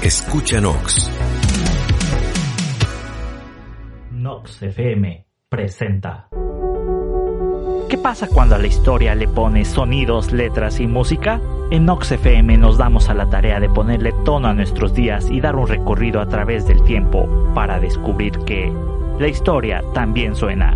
Escucha Nox. Nox FM presenta. ¿Qué pasa cuando a la historia le pones sonidos, letras y música? En Nox FM nos damos a la tarea de ponerle tono a nuestros días y dar un recorrido a través del tiempo para descubrir que la historia también suena.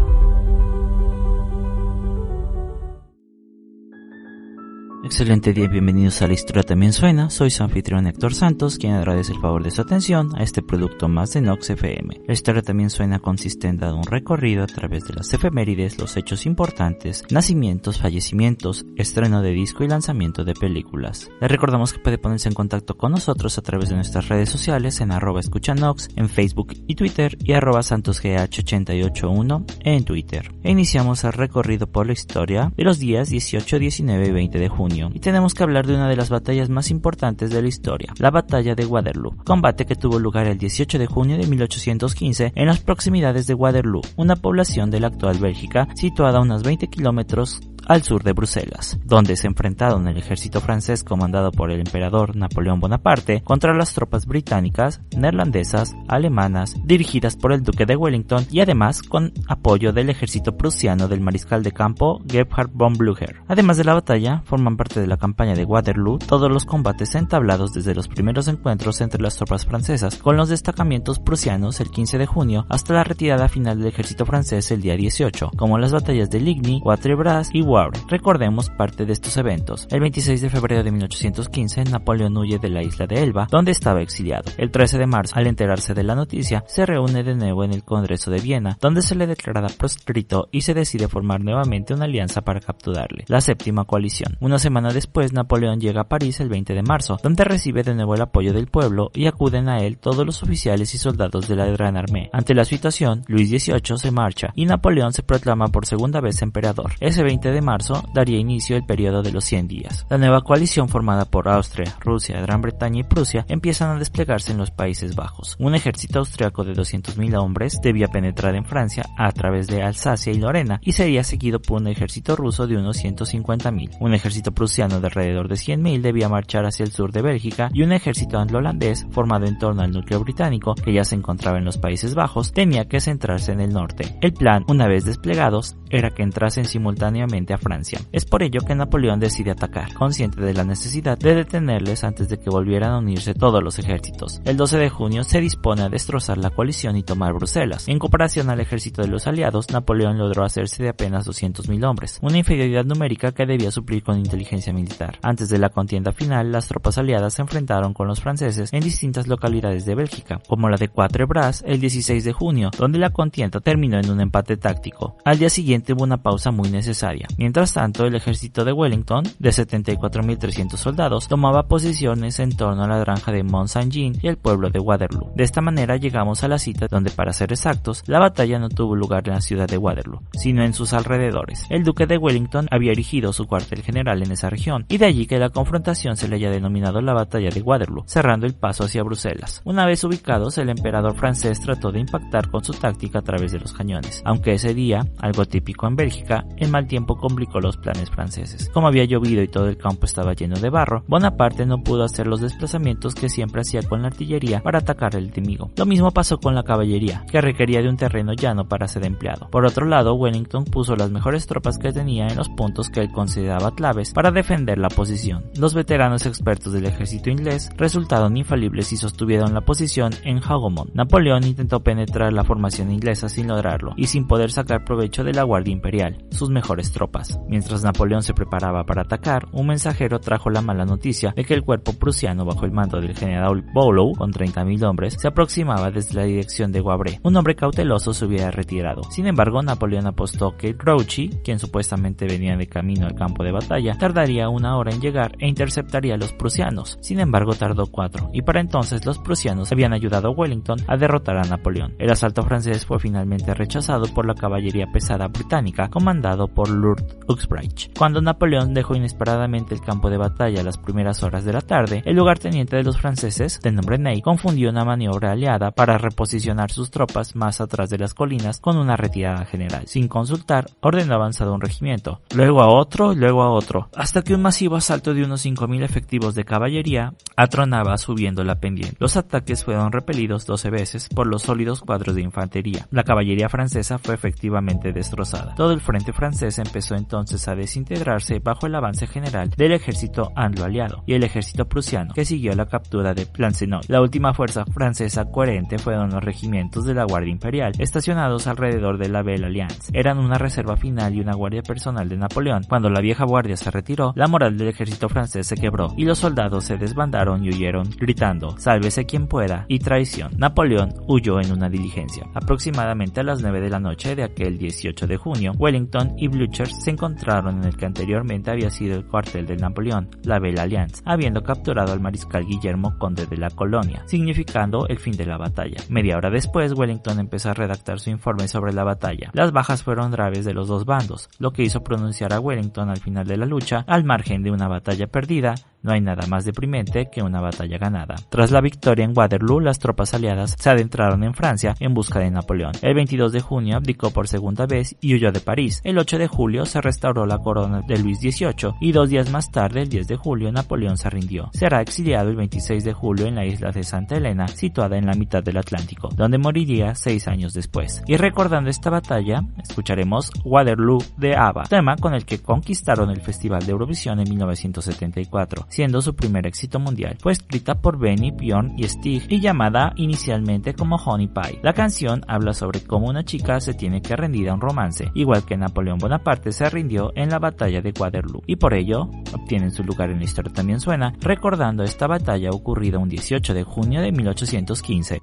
Excelente día y bienvenidos a La Historia También Suena. Soy su anfitrión Héctor Santos, quien agradece el favor de su atención a este producto más de Nox FM. La Historia También Suena consiste en dar un recorrido a través de las efemérides, los hechos importantes, nacimientos, fallecimientos, estreno de disco y lanzamiento de películas. Les recordamos que puede ponerse en contacto con nosotros a través de nuestras redes sociales en @escuchanox, en Facebook y Twitter, y @santosgh881 en Twitter. E iniciamos el recorrido por la historia de los días 18, 19 y 20 de junio. Y tenemos que hablar de una de las batallas más importantes de la historia, la batalla de Waterloo, combate que tuvo lugar el 18 de junio de 1815 en las proximidades de Waterloo, una población de la actual Bélgica situada a unos 20 kilómetros al sur de Bruselas, donde se enfrentaron el ejército francés comandado por el emperador Napoleón Bonaparte contra las tropas británicas, neerlandesas, alemanas, dirigidas por el duque de Wellington y además con apoyo del ejército prusiano del mariscal de campo Gebhard von Blücher. Además de la batalla, forman parte de la campaña de Waterloo todos los combates entablados desde los primeros encuentros entre las tropas francesas con los destacamentos prusianos el 15 de junio hasta la retirada final del ejército francés el día 18, como las batallas de Ligny, Quatre Bras y Warren. Recordemos parte de estos eventos. El 26 de febrero de 1815, Napoleón huye de la isla de Elba, donde estaba exiliado. El 13 de marzo, al enterarse de la noticia, se reúne de nuevo en el Congreso de Viena, donde se le declara proscrito y se decide formar nuevamente una alianza para capturarle, la Séptima Coalición. Una semana después, Napoleón llega a París el 20 de marzo, donde recibe de nuevo el apoyo del pueblo y acuden a él todos los oficiales y soldados de la Gran Armée. Ante la situación, Luis XVIII se marcha y Napoleón se proclama por segunda vez emperador. Ese 20 de marzo daría inicio el periodo de los 100 días. La nueva coalición formada por Austria, Rusia, Gran Bretaña y Prusia empiezan a desplegarse en los Países Bajos. Un ejército austriaco de 200.000 hombres debía penetrar en Francia a través de Alsacia y Lorena y sería seguido por un ejército ruso de unos 150.000. Un ejército prusiano de alrededor de 100.000 debía marchar hacia el sur de Bélgica y un ejército anglo-holandés formado en torno al núcleo británico que ya se encontraba en los Países Bajos tenía que centrarse en el norte. El plan, una vez desplegados, era que entrasen simultáneamente a Francia. Es por ello que Napoleón decide atacar, consciente de la necesidad de detenerles antes de que volvieran a unirse todos los ejércitos. El 12 de junio se dispone a destrozar la coalición y tomar Bruselas. En comparación al ejército de los aliados, Napoleón logró hacerse de apenas 200.000 hombres, una inferioridad numérica que debía suplir con inteligencia militar. Antes de la contienda final, las tropas aliadas se enfrentaron con los franceses en distintas localidades de Bélgica, como la de Quatre Bras el 16 de junio, donde la contienda terminó en un empate táctico. Al día siguiente hubo una pausa muy necesaria. Mientras tanto, el ejército de Wellington, de 74.300 soldados, tomaba posiciones en torno a la granja de Mont Saint-Jean y el pueblo de Waterloo. De esta manera llegamos a la cita donde, para ser exactos, la batalla no tuvo lugar en la ciudad de Waterloo, sino en sus alrededores. El duque de Wellington había erigido su cuartel general en esa región, y de allí que la confrontación se le haya denominado la batalla de Waterloo, cerrando el paso hacia Bruselas. Una vez ubicados, el emperador francés trató de impactar con su táctica a través de los cañones, aunque ese día, algo típico en Bélgica, el mal tiempo complicó los planes franceses. Como había llovido y todo el campo estaba lleno de barro, Bonaparte no pudo hacer los desplazamientos que siempre hacía con la artillería para atacar al enemigo. Lo mismo pasó con la caballería, que requería de un terreno llano para ser empleado. Por otro lado, Wellington puso las mejores tropas que tenía en los puntos que él consideraba claves para defender la posición. Los veteranos expertos del ejército inglés resultaron infalibles y sostuvieron la posición en Hougoumont. Napoleón intentó penetrar la formación inglesa sin lograrlo y sin poder sacar provecho de la guardia imperial, sus mejores tropas. tropas. Mientras Napoleón se preparaba para atacar, un mensajero trajo la mala noticia de que el cuerpo prusiano bajo el mando del general Bolow, con 30.000 hombres, se aproximaba desde la dirección de Wavre. Un hombre cauteloso se hubiera retirado. Sin embargo, Napoleón apostó que Grouchy, quien supuestamente venía de camino al campo de batalla, tardaría una hora en llegar e interceptaría a los prusianos. Sin embargo, tardó 4, y para entonces los prusianos habían ayudado a Wellington a derrotar a Napoleón. El asalto francés fue finalmente rechazado por la caballería pesada británica, comandado por Lord Uxbridge. Cuando Napoleón dejó inesperadamente el campo de batalla a las primeras horas de la tarde, el lugarteniente de los franceses, de nombre Ney, confundió una maniobra aliada para reposicionar sus tropas más atrás de las colinas con una retirada general. Sin consultar, ordenó avanzar a un regimiento, luego a otro, luego a otro, hasta que un masivo asalto de unos 5.000 efectivos de caballería atronaba subiendo la pendiente. Los ataques fueron repelidos 12 veces por los sólidos cuadros de infantería. La caballería francesa fue efectivamente destrozada. Todo el frente francés empezó entonces a desintegrarse bajo el avance general del ejército anglo-aliado y el ejército prusiano, que siguió la captura de Plancenoit. La última fuerza francesa coherente fueron los regimientos de la Guardia Imperial, estacionados alrededor de la Belle Alliance. Eran una reserva final y una guardia personal de Napoleón. Cuando la vieja guardia se retiró, la moral del ejército francés se quebró y los soldados se desbandaron y huyeron, gritando "sálvese quien pueda" y "traición". Napoleón huyó en una diligencia. Aproximadamente a las 9 de la noche de aquel 18 de junio, Wellington y Blücher se encontraron en el que anteriormente había sido el cuartel de Napoleón, la Belle Alliance, habiendo capturado al mariscal Guillermo, conde de la Colonia, significando el fin de la batalla. Media hora después, Wellington empezó a redactar su informe sobre la batalla. Las bajas fueron graves de los dos bandos, lo que hizo pronunciar a Wellington al final de la lucha, al margen de una batalla perdida, no hay nada más deprimente que una batalla ganada. Tras la victoria en Waterloo, las tropas aliadas se adentraron en Francia en busca de Napoleón. El 22 de junio abdicó por segunda vez y huyó de París. El 8 de julio se restauró la corona de Luis XVIII y 2 días más tarde, el 10 de julio, Napoleón se rindió. Será exiliado el 26 de julio en la isla de Santa Elena, situada en la mitad del Atlántico, donde moriría 6 años después. Y recordando esta batalla, escucharemos Waterloo de ABBA, tema con el que conquistaron el Festival de Eurovisión en 1974. Siendo su primer éxito mundial. Fue escrita por Benny, Bjorn y Stig y llamada inicialmente como Honey Pie. La canción habla sobre cómo una chica se tiene que rendir a un romance, igual que Napoleón Bonaparte se rindió en la batalla de Waterloo, y por ello obtienen su lugar en la historia. También suena recordando esta batalla ocurrida un 18 de junio de 1815.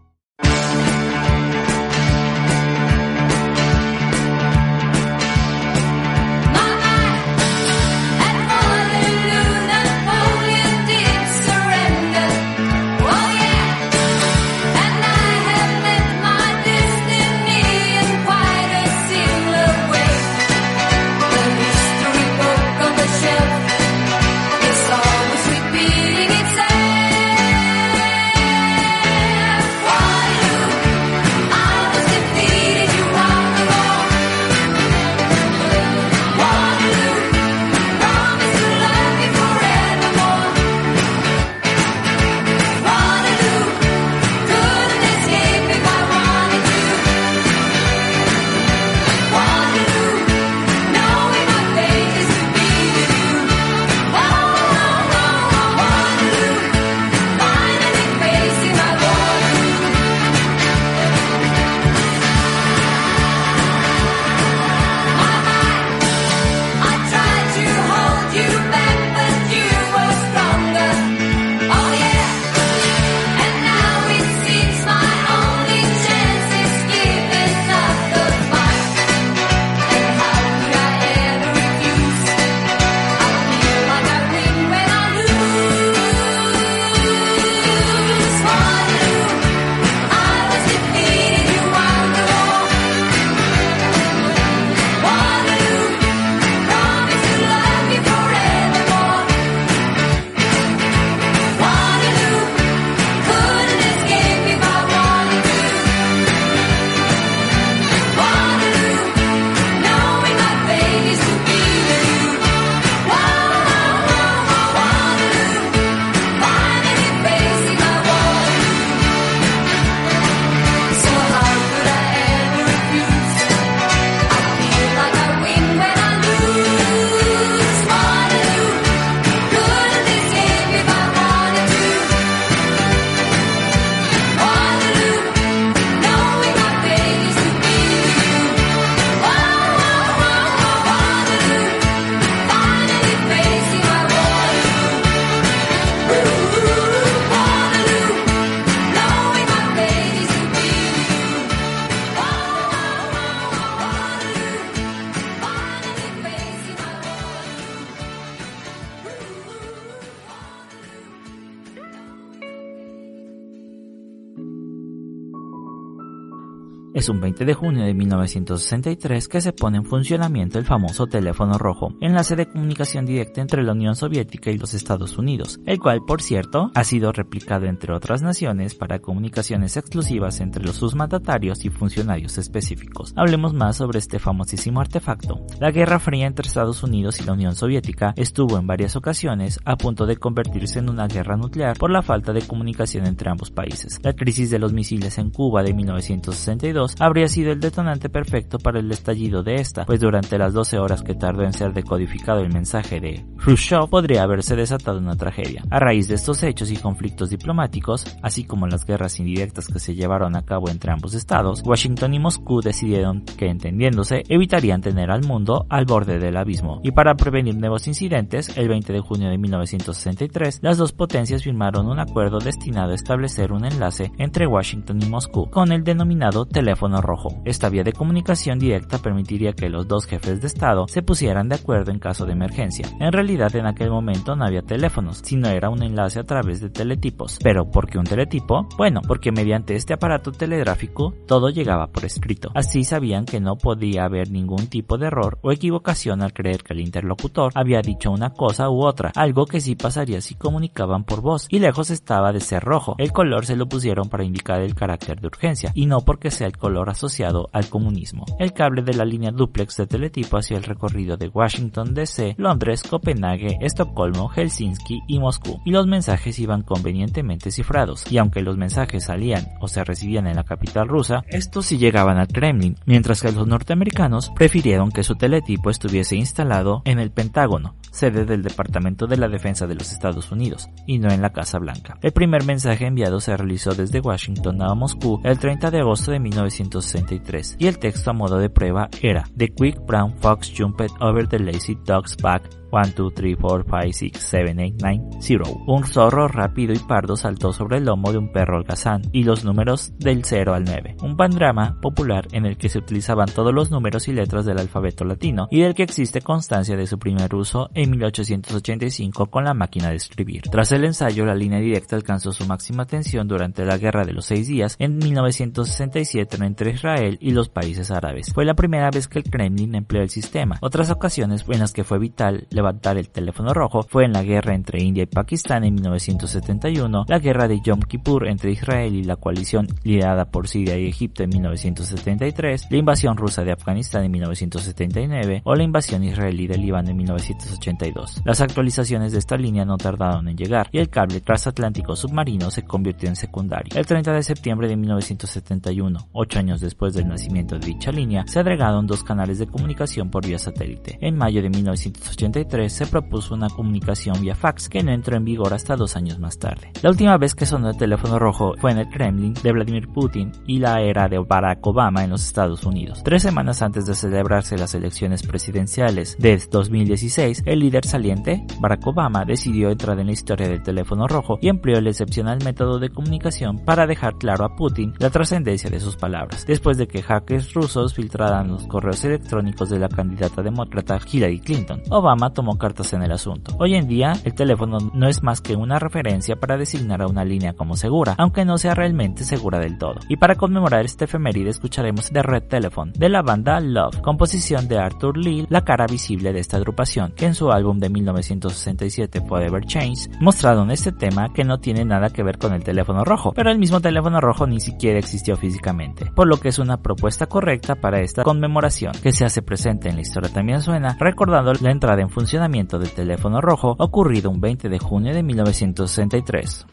Es un 20 de junio de 1963 que se pone en funcionamiento el famoso teléfono rojo, enlace de comunicación directa entre la Unión Soviética y los Estados Unidos, el cual, por cierto, ha sido replicado entre otras naciones para comunicaciones exclusivas entre sus mandatarios y funcionarios específicos. Hablemos más sobre este famosísimo artefacto. La Guerra Fría entre Estados Unidos y la Unión Soviética estuvo en varias ocasiones a punto de convertirse en una guerra nuclear por la falta de comunicación entre ambos países. La crisis de los misiles en Cuba de 1962 habría sido el detonante perfecto para el estallido de esta, pues durante las 12 horas que tardó en ser decodificado el mensaje de Khrushchev podría haberse desatado una tragedia. A raíz de estos hechos y conflictos diplomáticos, así como las guerras indirectas que se llevaron a cabo entre ambos estados, Washington y Moscú decidieron que, entendiéndose, evitarían tener al mundo al borde del abismo. Y para prevenir nuevos incidentes, el 20 de junio de 1963, las dos potencias firmaron un acuerdo destinado a establecer un enlace entre Washington y Moscú, con el denominado teléfono rojo. Esta vía de comunicación directa permitiría que los dos jefes de estado se pusieran de acuerdo en caso de emergencia. En realidad, en aquel momento no había teléfonos, sino era un enlace a través de teletipos. ¿Pero por qué un teletipo? Bueno, porque mediante este aparato telegráfico todo llegaba por escrito. Así sabían que no podía haber ningún tipo de error o equivocación al creer que el interlocutor había dicho una cosa u otra, algo que sí pasaría si comunicaban por voz, y lejos estaba de ser rojo. El color se lo pusieron para indicar el carácter de urgencia, y no porque sea el color asociado al comunismo. El cable de la línea dúplex de teletipo hacía el recorrido de Washington D.C., Londres, Copenhague, Estocolmo, Helsinki y Moscú, y los mensajes iban convenientemente cifrados, y aunque los mensajes salían o se recibían en la capital rusa, estos sí llegaban al Kremlin, mientras que los norteamericanos prefirieron que su teletipo estuviese instalado en el Pentágono, sede del Departamento de la Defensa de los Estados Unidos, y no en la Casa Blanca. El primer mensaje enviado se realizó desde Washington a Moscú el 30 de agosto de 1963, y el texto a modo de prueba era: "The quick brown fox jumped over the lazy dog's back. 1, 2, 3, 4, 5, 6, 7, 8, 9, 0. Un zorro rápido y pardo saltó sobre el lomo de un perro holgazán, y los números del 0 al 9. Un pandrama popular en el que se utilizaban todos los números y letras del alfabeto latino, y del que existe constancia de su primer uso en 1885 con la máquina de escribir. Tras el ensayo, la línea directa alcanzó su máxima tensión durante la Guerra de los 6 días en 1967 entre Israel y los países árabes. Fue la primera vez que el Kremlin empleó el sistema. Otras ocasiones en las que fue vital levantar el teléfono rojo fue en la guerra entre India y Pakistán en 1971, la guerra de Yom Kippur entre Israel y la coalición liderada por Siria y Egipto en 1973, la invasión rusa de Afganistán en 1979 o la invasión israelí del Líbano en 1982. Las actualizaciones de esta línea no tardaron en llegar, y el cable transatlántico submarino se convirtió en secundario. El 30 de septiembre de 1971, 8 años después del nacimiento de dicha línea, se agregaron 2 canales de comunicación por vía satélite. En mayo de 1983 se propuso una comunicación vía fax que no entró en vigor hasta 2 años más tarde. La última vez que sonó el teléfono rojo fue en el Kremlin de Vladimir Putin y la era de Barack Obama en los Estados Unidos. 3 semanas antes de celebrarse las elecciones presidenciales de 2016, el líder saliente, Barack Obama, decidió entrar en la historia del teléfono rojo y empleó el excepcional método de comunicación para dejar claro a Putin la trascendencia de sus palabras, después de que hackers rusos filtraran los correos electrónicos de la candidata demócrata Hillary Clinton. Obama tomó cartas en el asunto. Hoy en día, el teléfono no es más que una referencia para designar a una línea como segura, aunque no sea realmente segura del todo. Y para conmemorar este efeméride escucharemos The Red Telephone, de la banda Love, composición de Arthur Lee, la cara visible de esta agrupación, que en su álbum de 1967 Forever Change, mostraron este tema que no tiene nada que ver con el teléfono rojo, pero el mismo teléfono rojo ni siquiera existió físicamente, por lo que es una propuesta correcta para esta conmemoración, que se hace presente en la historia también suena, recordando la entrada en funcionamiento del teléfono rojo ocurrido un 20 de junio de 1963.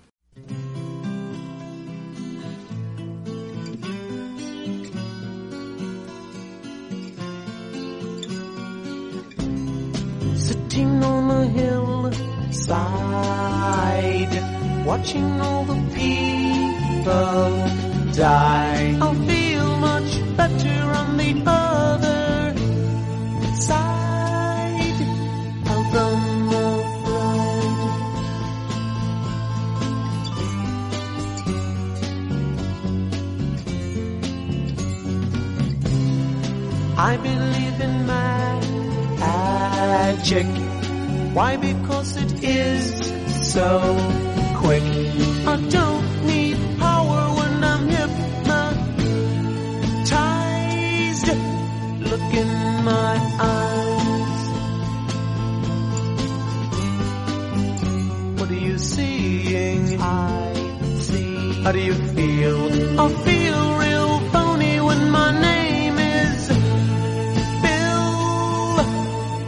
Sitting on a hillside, watching all the people die. I'll feel much better on the other side. I believe in magic. Why? Because it is so quick. I don't need power when I'm hypnotized. How do you feel? I feel real phony when my name is Bill.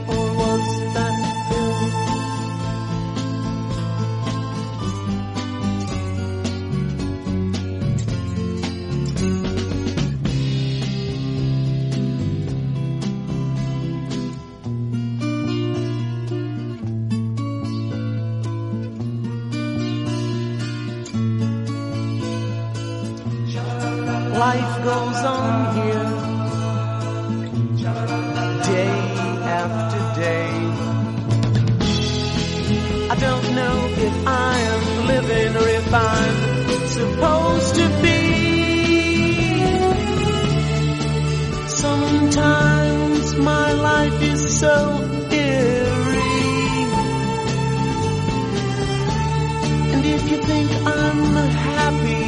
Or was that Life goes on here, day after day. I don't know if I am living or if I'm supposed to be. Sometimes my life is so eerie. And if you think I'm happy,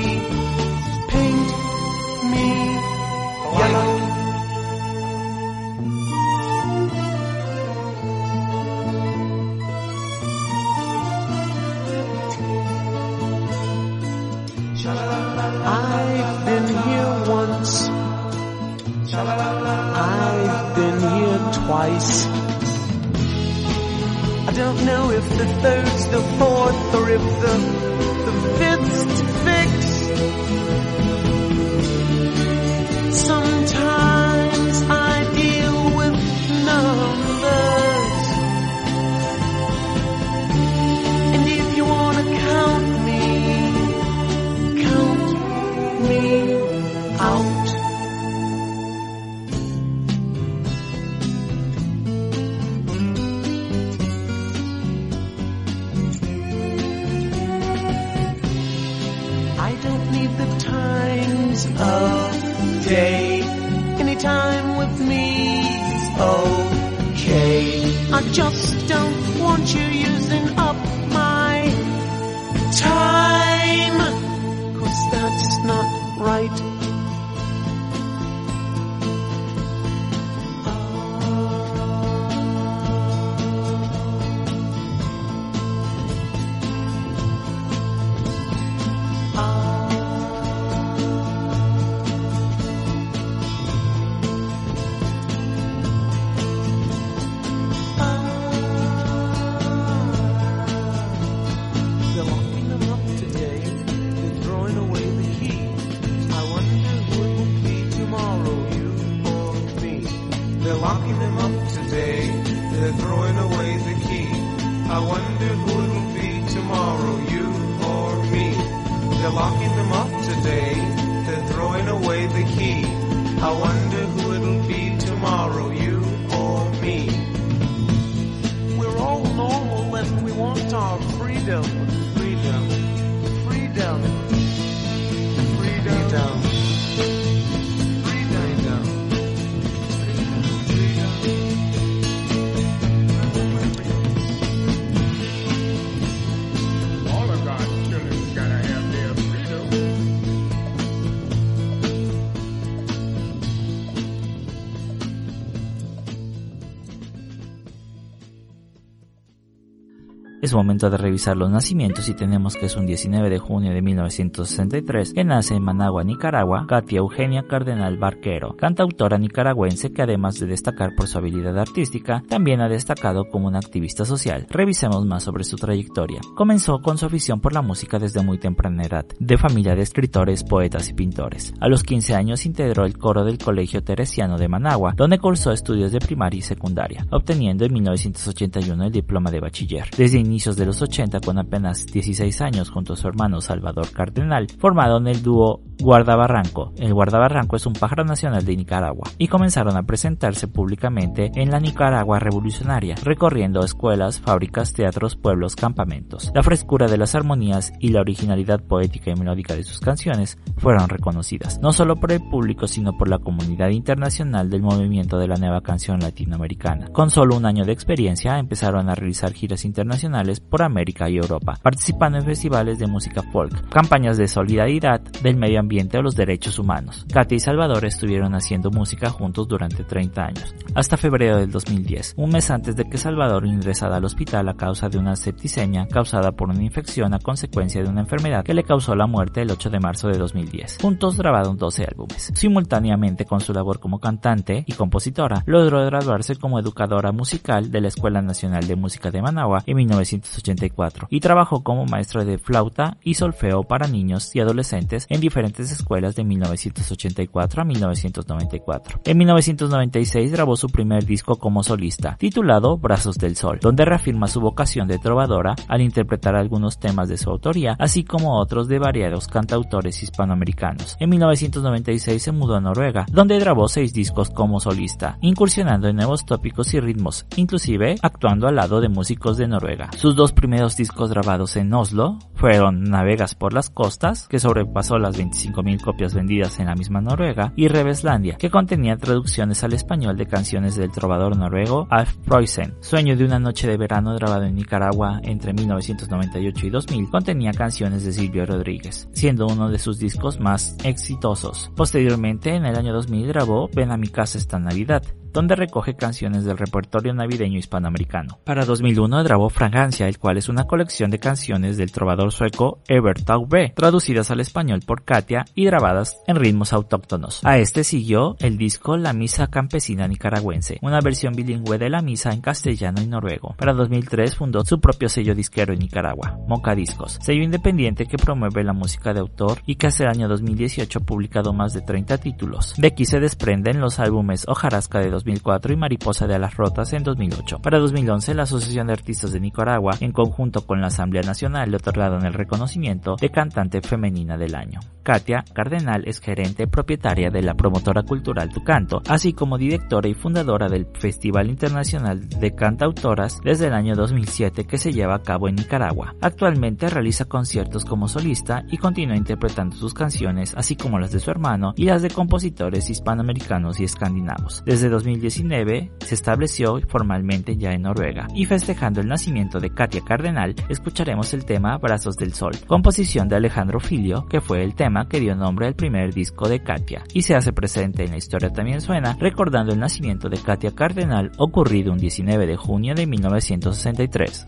I've been here once, I've been here twice. I don't know if the third's the fourth or if the fifth's fixed. Sometimes I deal with numbers, and if you want to count me out. Of day, any time with me is okay. I just don't want you using up my time, 'cause that's not right. Es momento de revisar los nacimientos y tenemos que es un 19 de junio de 1963 que nace en Managua, Nicaragua, Katia Eugenia Cardenal Barquero, cantautora nicaragüense que además de destacar por su habilidad artística, también ha destacado como una activista social. Revisemos más sobre su trayectoria. Comenzó con su afición por la música desde muy temprana edad, de familia de escritores, poetas y pintores. A los 15 años integró el coro del Colegio Teresiano de Managua, donde cursó estudios de primaria y secundaria, obteniendo en 1981 el diploma de bachiller. Desde inicios de los 80, con apenas 16 años, junto a su hermano Salvador Cardenal, formaron el dúo Guardabarranco. El Guardabarranco es un pájaro nacional de Nicaragua y comenzaron a presentarse públicamente en la Nicaragua revolucionaria, recorriendo escuelas, fábricas, teatros, pueblos, campamentos. La frescura de las armonías y la originalidad poética y melódica de sus canciones fueron reconocidas, no solo por el público sino por la comunidad internacional del movimiento de la nueva canción latinoamericana. Con solo un año de experiencia empezaron a realizar giras internacionales por América y Europa, participando en festivales de música folk, campañas de solidaridad, del medio ambiente o los derechos humanos. Katia y Salvador estuvieron haciendo música juntos durante 30 años, hasta febrero del 2010, un mes antes de que Salvador ingresara al hospital a causa de una septicemia causada por una infección a consecuencia de una enfermedad que le causó la muerte el 8 de marzo de 2010. Juntos grabaron 12 álbumes. Simultáneamente con su labor como cantante y compositora, logró graduarse como educadora musical de la Escuela Nacional de Música de Managua en 1984 y trabajó como maestra de flauta y solfeo para niños y adolescentes en diferentes escuelas de 1984 a 1994. En 1996 grabó su primer disco como solista, titulado Brazos del Sol, donde reafirma su vocación de trovadora al interpretar algunos temas de su autoría, así como otros de variados cantautores hispanoamericanos. En 1996 se mudó a Noruega, donde grabó 6 discos como solista, incursionando en nuevos tópicos y ritmos, inclusive actuando al lado de músicos de Noruega. Sus 2 primeros discos grabados en Oslo fueron Navegas por las costas, que sobrepasó las 25.000 copias vendidas en la misma Noruega, y Reveslandia, que contenía traducciones al español de canciones del trovador noruego Alf Prøysen. Sueño de una noche de verano, grabado en Nicaragua entre 1998 y 2000, contenía canciones de Silvio Rodríguez, siendo uno de sus discos más exitosos. Posteriormente, en el año 2000 grabó Ven a mi casa esta Navidad, donde recoge canciones del repertorio navideño hispanoamericano. Para 2001 grabó Fragancia, el cual es una colección de canciones del trovador sueco Evert Taube, traducidas al español por Katia y grabadas en ritmos autóctonos. A este siguió el disco La Misa Campesina Nicaragüense, una versión bilingüe de la misa en castellano y noruego. Para 2003 fundó su propio sello disquero en Nicaragua, Moca Discos, sello independiente que promueve la música de autor y que hace el año 2018 ha publicado más de 30 títulos. De aquí se desprenden los álbumes Hojarasca de 2004 y Mariposa de Alas Rotas en 2008. Para 2011, la Asociación de Artistas de Nicaragua, en conjunto con la Asamblea Nacional, le otorgaron el reconocimiento de Cantante Femenina del Año. Katia Cardenal es gerente propietaria de la promotora cultural Tu Canto, así como directora y fundadora del Festival Internacional de Cantautoras desde el año 2007 que se lleva a cabo en Nicaragua. Actualmente realiza conciertos como solista y continúa interpretando sus canciones, así como las de su hermano y las de compositores hispanoamericanos y escandinavos. Desde 2019 se estableció formalmente ya en Noruega, y festejando el nacimiento de Katia Cardenal escucharemos el tema Brazos del Sol, composición de Alejandro Filio, que fue el tema que dio nombre al primer disco de Katia, y se hace presente en La Historia También Suena, recordando el nacimiento de Katia Cardenal ocurrido un 19 de junio de 1963.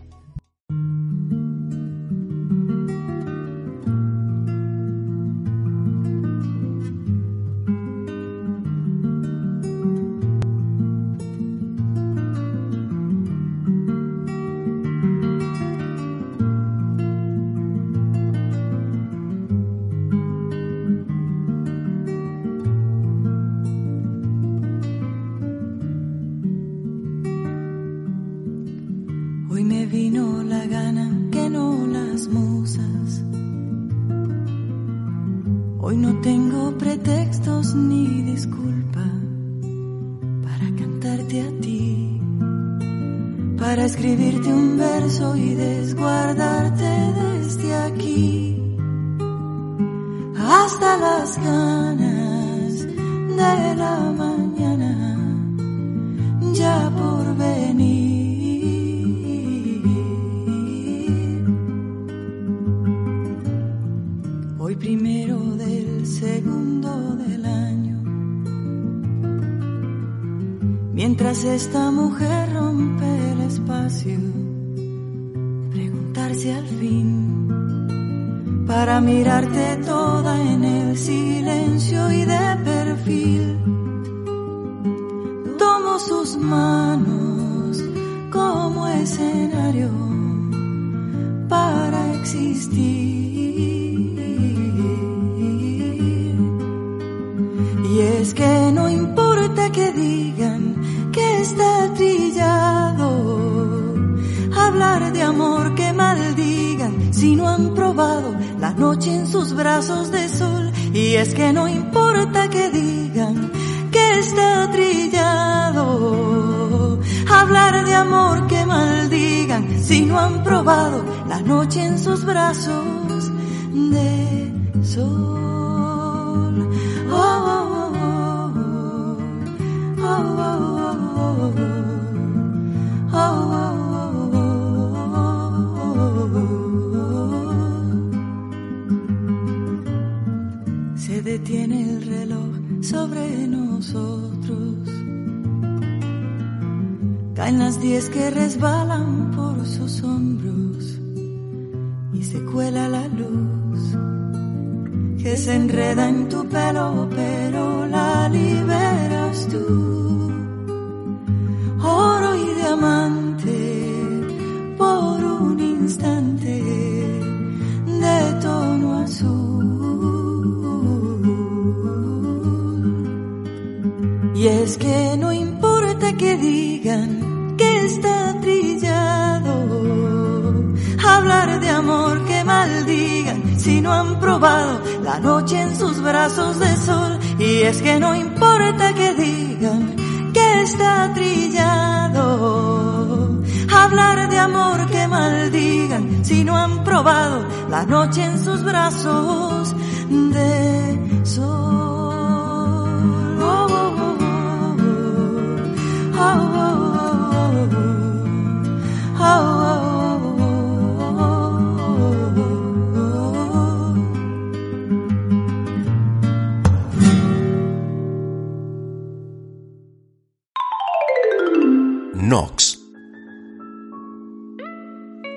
se detiene el reloj sobre nosotros. Caen las 10 que resbalan por sus hombros y se cuela la luz que se enreda en tu pelo, pero la liberas tú. Oro y diamante por un instante de tono azul. Y es que no importa que digan que está trillado hablar de amor, que maldigan si no han probado la noche en sus brazos de sol. Y es que no importa que digan que está trillado hablar de amor, que maldigan si no han probado la noche en sus brazos de sol. Oh, oh, oh, oh, oh, oh, oh. Nox.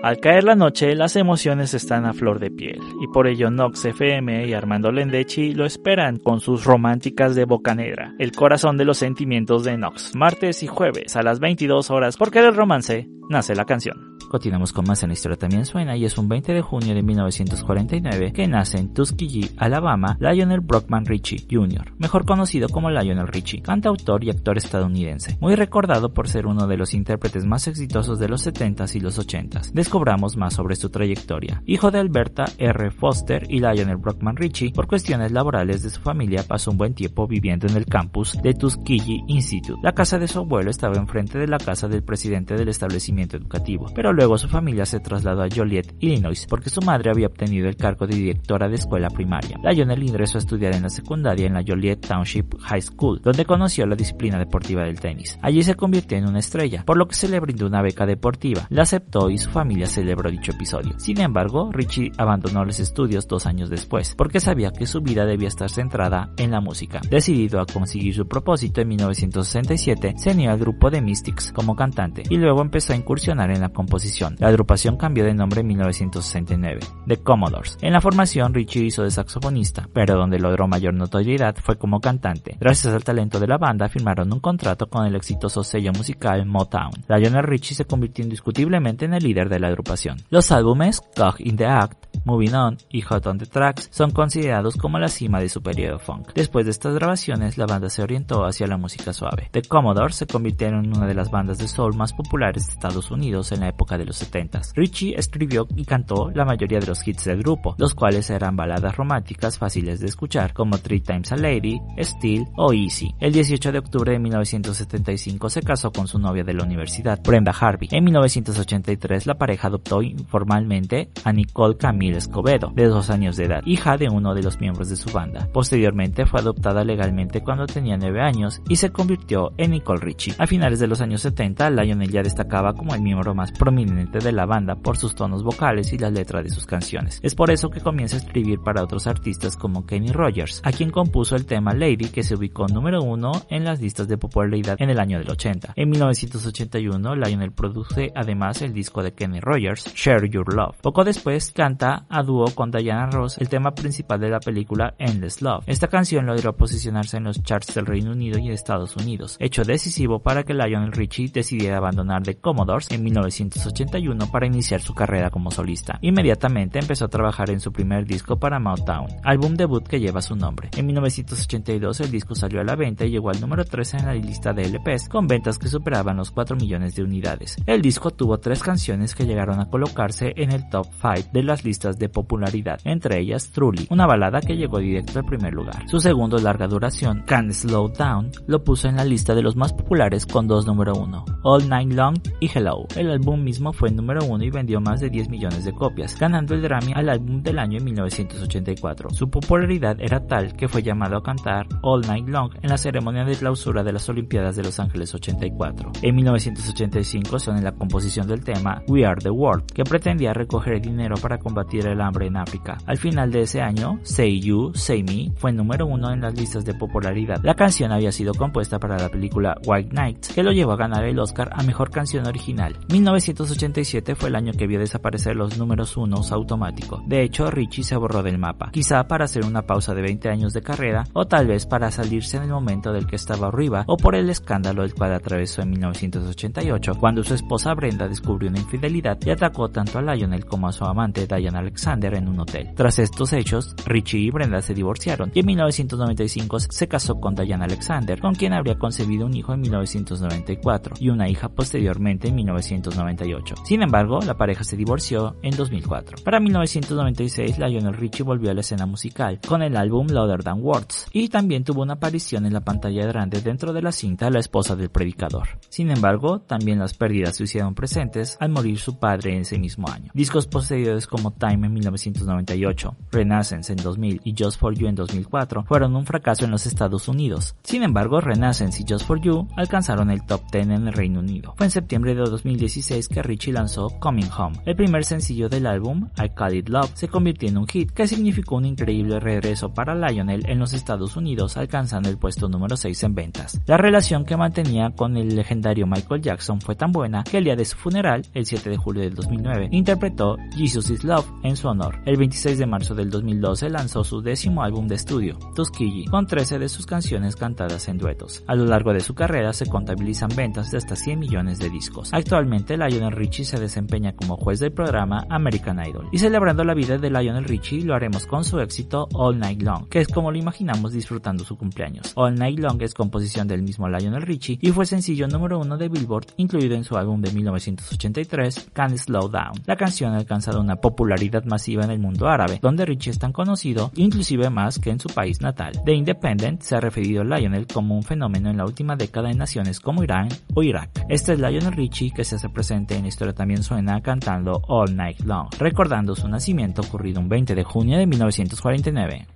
Al caer la noche, las emociones están a flor de piel, y por ello Nox FM y Armando Lendechi lo esperan con sus románticas de Bocanegra, el corazón de los sentimientos de Nox, martes y jueves a las 22 horas, porque del romance nace la canción. Continuamos con más en La Historia También Suena, y es un 20 de junio de 1949 que nace en Tuskegee, Alabama, Lionel Brockman Richie Jr., mejor conocido como Lionel Richie, cantautor y actor estadounidense, muy recordado por ser uno de los intérpretes más exitosos de los 70s y los 80s. Descubramos más sobre su trayectoria. Hijo de Alberta R. Foster y Lionel Brockman Richie, por cuestiones laborales de su familia pasó un buen tiempo viviendo en el campus de Tuskegee Institute. La casa de su abuelo estaba enfrente de la casa del presidente del establecimiento educativo, pero luego su familia se trasladó a Joliet, Illinois, porque su madre había obtenido el cargo de directora de escuela primaria. Lionel ingresó a estudiar en la secundaria en la Joliet Township High School, donde conoció la disciplina deportiva del tenis. Allí se convirtió en una estrella, por lo que se le brindó una beca deportiva. La aceptó y su familia celebró dicho episodio. Sin embargo, Richie abandonó los estudios 2 años después, porque sabía que su vida debía estar centrada en la música. Decidido a conseguir su propósito, en 1967 se unió al grupo de Mystics como cantante, y luego empezó a incursionar en la composición. La agrupación cambió de nombre en 1969, The Commodores. En la formación, Richie hizo de saxofonista, pero donde logró mayor notoriedad fue como cantante. Gracias al talento de la banda, firmaron un contrato con el exitoso sello musical Motown. Lionel Richie se convirtió indiscutiblemente en el líder de la agrupación. Los álbumes Caught in the Act, Moving On y Hot on the Tracks son considerados como la cima de su periodo funk. Después de estas grabaciones, la banda se orientó hacia la música suave. The Commodores se convirtieron en una de las bandas de soul más populares de Estados Unidos en la época de los 70s. Richie escribió y cantó la mayoría de los hits del grupo, los cuales eran baladas románticas fáciles de escuchar, como Three Times a Lady, Still o Easy. El 18 de octubre de 1975 se casó con su novia de la universidad, Brenda Harvey. En 1983 la pareja adoptó informalmente a Nicole Camille Escobedo, de 2 años de edad, hija de uno de los miembros de su banda. Posteriormente fue adoptada legalmente cuando tenía 9 años y se convirtió en Nicole Richie. A finales de los años 70, Lionel ya destacaba como el miembro más prominente de la banda por sus tonos vocales y la letra de sus canciones. Es por eso que comienza a escribir para otros artistas como Kenny Rogers, a quien compuso el tema Lady, que se ubicó número 1 en las listas de popularidad en el año del 80. En 1981, Lionel produce además el disco de Kenny Rogers, Share Your Love. Poco después canta a dúo con Diana Ross el tema principal de la película Endless Love. Esta canción logró posicionarse en los charts del Reino Unido y de Estados Unidos, hecho decisivo para que Lionel Richie decidiera abandonar The Commodores en 1981 para iniciar su carrera como solista. Inmediatamente empezó a trabajar en su primer disco para Motown, álbum debut que lleva su nombre. En 1982 el disco salió a la venta y llegó al número 13 en la lista de LPs, con ventas que superaban los 4 millones de unidades. El disco tuvo 3 canciones que llegaron a colocarse en el top 5 de las listas de popularidad, entre ellas Truly, una balada que llegó directo al primer lugar. Su segundo larga duración, Can't Slow Down, lo puso en la lista de los más populares con 2 número 1, All Night Long y Hello. El álbum mismo mismo fue el número uno y vendió más de 10 millones de copias, ganando el Grammy al álbum del año en 1984. Su popularidad era tal que fue llamado a cantar All Night Long en la ceremonia de clausura de las Olimpiadas de Los Ángeles 84. En 1985 son en la composición del tema We Are The World, que pretendía recoger dinero para combatir el hambre en África. Al final de ese año, Say You, Say Me fue número uno en las listas de popularidad. La canción había sido compuesta para la película White Nights, que lo llevó a ganar el Oscar a Mejor Canción Original. 1987 fue el año que vio desaparecer los números unos automáticos. De hecho, Richie se borró del mapa, quizá para hacer una pausa de 20 años de carrera, o tal vez para salirse en el momento del que estaba arriba, o por el escándalo del cual atravesó en 1988, cuando su esposa Brenda descubrió una infidelidad y atacó tanto a Lionel como a su amante Diane Alexander en un hotel. Tras estos hechos, Richie y Brenda se divorciaron y en 1995 se casó con Diane Alexander, con quien habría concebido un hijo en 1994 y una hija posteriormente en 1998. Sin embargo, la pareja se divorció en 2004. Para 1996, Lionel Richie volvió a la escena musical con el álbum Louder Than Words y también tuvo una aparición en la pantalla grande dentro de la cinta La esposa del predicador. Sin embargo, también las pérdidas se hicieron presentes al morir su padre en ese mismo año. Discos posteriores como Time en 1998, Renaissance en 2000 y Just For You en 2004 fueron un fracaso en los Estados Unidos. Sin embargo, Renaissance y Just For You alcanzaron el top 10 en el Reino Unido. Fue en septiembre de 2016 que Richie lanzó Coming Home. El primer sencillo del álbum, I Call It Love, se convirtió en un hit que significó un increíble regreso para Lionel en los Estados Unidos, alcanzando el puesto número 6 en ventas. La relación que mantenía con el legendario Michael Jackson fue tan buena que el día de su funeral, el 7 de julio del 2009, interpretó Jesus Is Love en su honor. El 26 de marzo del 2012 lanzó su 10º álbum de estudio, Tuskegee, con 13 de sus canciones cantadas en duetos. A lo largo de su carrera se contabilizan ventas de hasta 100 millones de discos. Actualmente Lionel Richie se desempeña como juez del programa American Idol. Y celebrando la vida de Lionel Richie lo haremos con su éxito All Night Long, que es como lo imaginamos disfrutando su cumpleaños. All Night Long es composición del mismo Lionel Richie y fue sencillo número 1 de Billboard, incluido en su álbum de 1983, Can't Slow Down. La canción ha alcanzado una popularidad masiva en el mundo árabe, donde Richie es tan conocido, inclusive más que en su país natal. The Independent se ha referido a Lionel como un fenómeno en la última década en naciones como Irán o Irak. Este es Lionel Richie que se hace presente en Historia También Suena cantando All Night Long, recordando su nacimiento ocurrido un 20 de junio de 1949.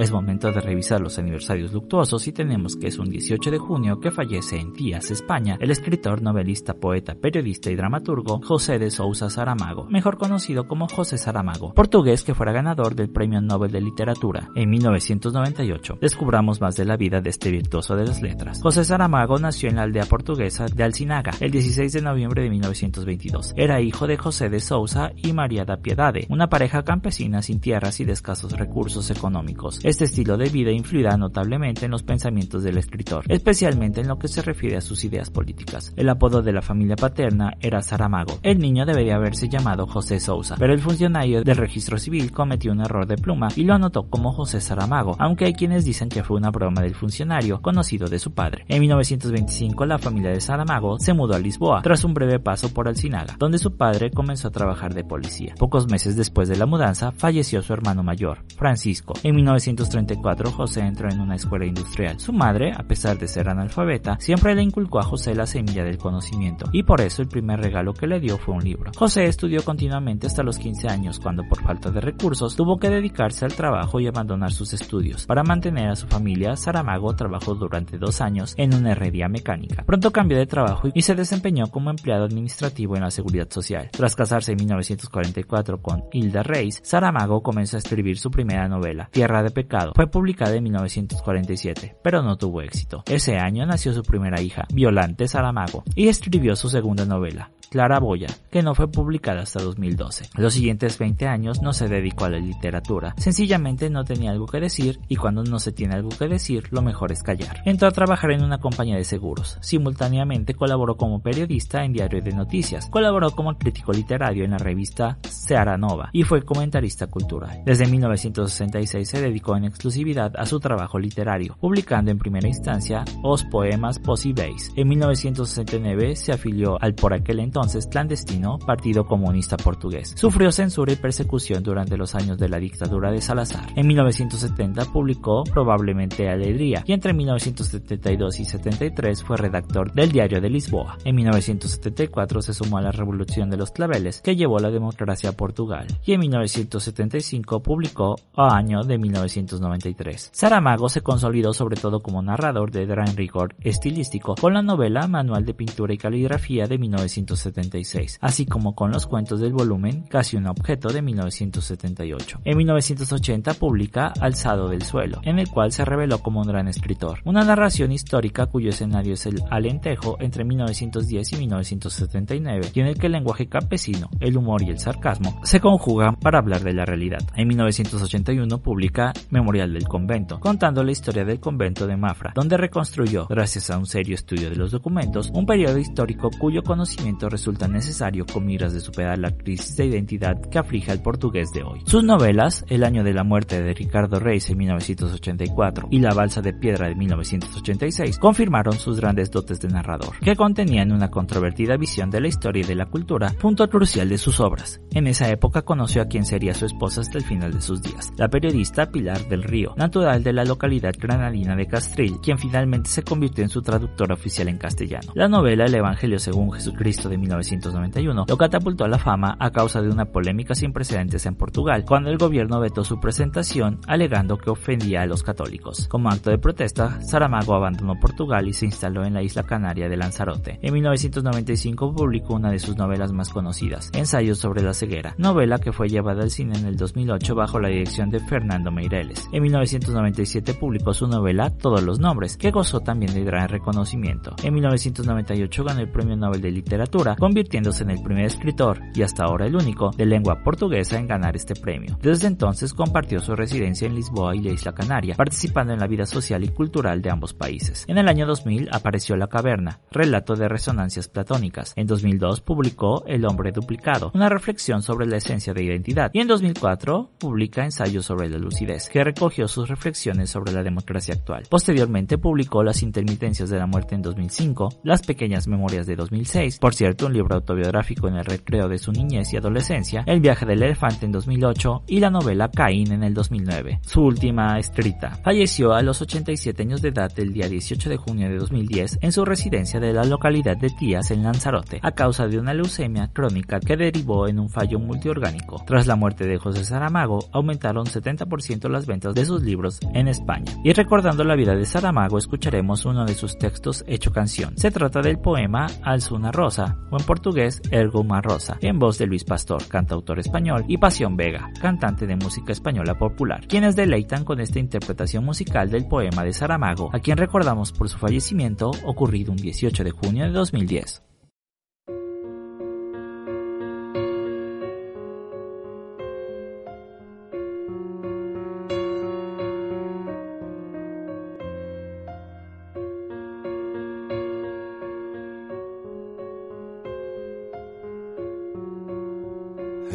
Es momento de revisar los aniversarios luctuosos y tenemos que es un 18 de junio que fallece en Tías, España, el escritor, novelista, poeta, periodista y dramaturgo José de Sousa Saramago, mejor conocido como José Saramago, portugués que fuera ganador del Premio Nobel de Literatura en 1998. Descubramos más de la vida de este virtuoso de las letras. José Saramago nació en la aldea portuguesa de Alcinaga el 16 de noviembre de 1922. Era hijo de José de Sousa y María da Piedade, una pareja campesina sin tierras y de escasos recursos económicos. Este estilo de vida influirá notablemente en los pensamientos del escritor, especialmente en lo que se refiere a sus ideas políticas. El apodo de la familia paterna era Saramago. El niño debería haberse llamado José Sousa, pero el funcionario del registro civil cometió un error de pluma y lo anotó como José Saramago, aunque hay quienes dicen que fue una broma del funcionario conocido de su padre. En 1925, la familia de Saramago se mudó a Lisboa, tras un breve paso por Alcinaga, donde su padre comenzó a trabajar de policía. Pocos meses después de la mudanza, falleció su hermano mayor, Francisco. En 1934, José entró en una escuela industrial. Su madre, a pesar de ser analfabeta, siempre le inculcó a José la semilla del conocimiento, y por eso el primer regalo que le dio fue un libro. José estudió continuamente hasta los 15 años, cuando por falta de recursos tuvo que dedicarse al trabajo y abandonar sus estudios. Para mantener a su familia, Saramago trabajó durante 2 años en una herrería mecánica. Pronto cambió de trabajo y se desempeñó como empleado administrativo en la Seguridad Social. Tras casarse en 1944 con Hilda Reis, Saramago comenzó a escribir su primera novela, Tierra de Pecado. Fue publicada en 1947, pero no tuvo éxito. Ese año nació su primera hija, Violante Saramago, y escribió su segunda novela, Claraboya, que no fue publicada hasta 2012. Los siguientes 20 años no se dedicó a la literatura, sencillamente no tenía algo que decir, y cuando no se tiene algo que decir, lo mejor es callar. Entró a trabajar en una compañía de seguros. Simultáneamente colaboró como periodista en Diario de Noticias, colaboró como crítico literario en la revista Ceará Nova y fue comentarista cultural. Desde 1966 se dedicó en exclusividad a su trabajo literario, publicando en primera instancia Os Poemas Possíveis. En 1969 se afilió al por aquel entonces clandestino Partido Comunista Portugués. Sufrió censura y persecución durante los años de la dictadura de Salazar. En 1970 publicó Probablemente Alegría y entre 1972 y 73 fue redactor del Diario de Lisboa. En 1974 se sumó a la Revolución de los Claveles que llevó la democracia a Portugal y en 1975 publicó A Año de 1993. Saramago se consolidó sobre todo como narrador de gran rigor estilístico con la novela Manual de Pintura y Caligrafía de 1976, así como con los cuentos del volumen Casi un objeto de 1978. En 1980 publica Alzado del suelo, en el cual se reveló como un gran escritor. Una narración histórica cuyo escenario es el Alentejo entre 1910 y 1979, y en el que el lenguaje campesino, el humor y el sarcasmo se conjugan para hablar de la realidad. En 1981 publica Memorial del Convento, contando la historia del convento de Mafra, donde reconstruyó, gracias a un serio estudio de los documentos, un periodo histórico cuyo conocimiento resulta necesario con miras de superar la crisis de identidad que aflige al portugués de hoy. Sus novelas, El año de la muerte de Ricardo Reis en 1984 y La balsa de piedra de 1986, confirmaron sus grandes dotes de narrador, que contenían una controvertida visión de la historia y de la cultura, punto crucial de sus obras. En esa época conoció a quien sería su esposa hasta el final de sus días, la periodista Pilar del Río, natural de la localidad granadina de Castril, quien finalmente se convirtió en su traductora oficial en castellano. La novela El evangelio según Jesucristo de 1991 lo catapultó a la fama a causa de una polémica sin precedentes en Portugal, cuando el gobierno vetó su presentación alegando que ofendía a los católicos. Como acto de protesta, Saramago abandonó Portugal y se instaló en la isla canaria de Lanzarote. En 1995 publicó una de sus novelas más conocidas, Ensayos sobre la ceguera, novela que fue llevada al cine en el 2008 bajo la dirección de Fernando Meireles. En 1997 publicó su novela Todos los nombres, que gozó también de gran reconocimiento. En 1998 ganó el Premio Nobel de Literatura, convirtiéndose en el primer escritor, y hasta ahora el único, de lengua portuguesa en ganar este premio. Desde entonces compartió su residencia en Lisboa y la isla canaria, participando en la vida social y cultural de ambos países. En el año 2000 apareció La caverna, relato de resonancias platónicas. En 2002 publicó El hombre duplicado, una reflexión sobre la esencia de identidad. Y en 2004 publica Ensayos sobre la lucidez, que recogió sus reflexiones sobre la democracia actual. Posteriormente publicó Las intermitencias de la muerte en 2005, Las pequeñas memorias de 2006, por cierto, escrito un libro autobiográfico en el recreo de su niñez y adolescencia, El viaje del elefante en 2008 y la novela Caín en el 2009, su última escrita. Falleció a los 87 años de edad el día 18 de junio de 2010 en su residencia de la localidad de Tías en Lanzarote, a causa de una leucemia crónica que derivó en un fallo multiorgánico. Tras la muerte de José Saramago, aumentaron 70% las ventas de sus libros en España. Y recordando la vida de Saramago, escucharemos uno de sus textos hecho canción. Se trata del poema Alzo una rosa, o en portugués Ergo uma rosa, en voz de Luis Pastor, cantautor español, y Pasión Vega, cantante de música española popular, quienes deleitan con esta interpretación musical del poema de Saramago, a quien recordamos por su fallecimiento ocurrido un 18 de junio de 2010.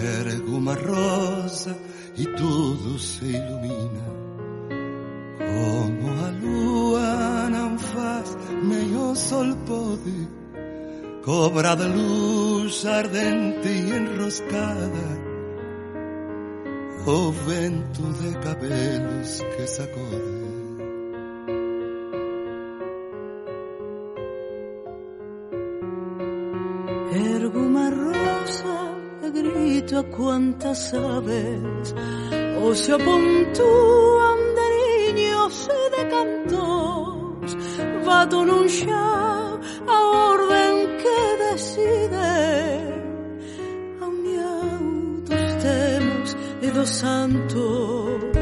Ergo uma rosa e tudo se ilumina, como a lua não faz nem o sol pode, cobra de luz ardente e enroscada, o vento de cabelos que sacode. Ergo uma rosa e grito a cuantas aves, o se apuntúan de niños e de cantos, va pronunciar a orden que decide a miau dos temas e dos santos.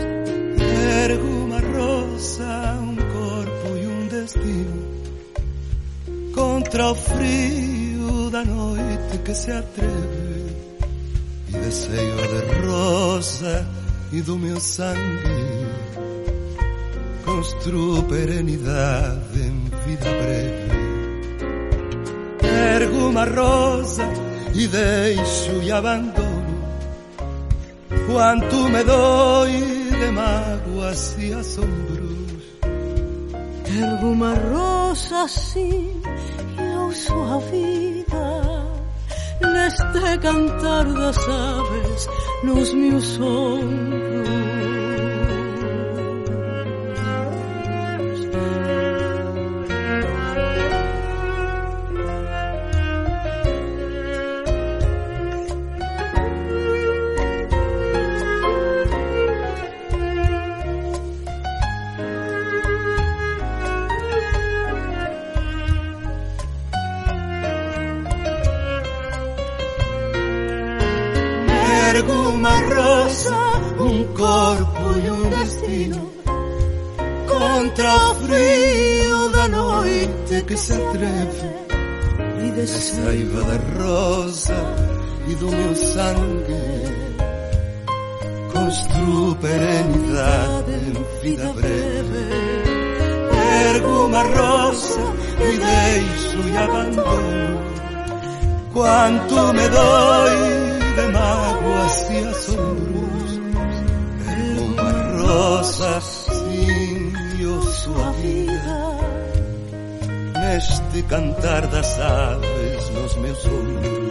Ergo uma rosa, un corpo e un destino, contra o frio da noite que se atreve, e desejo de rosa e do meu sangue, construo perenidade em vida breve. Ergo uma rosa e deixo e abandono quanto me dói de mágoas e assombros. Ergo uma rosa assim eu sou a vida, neste cantar das aves nos meus ombros. Una rosa, un corpo y un destino, contra el frío de la noche que se atreve, y de saiva de rosa y de mi sangre, construo perenidad en vida breve. Ergo una rosa y deixo y abandono cuanto me doy de maguas y asombros. Ergo una rosa sin yo su vida, neste cantar das aves nos meus ombros.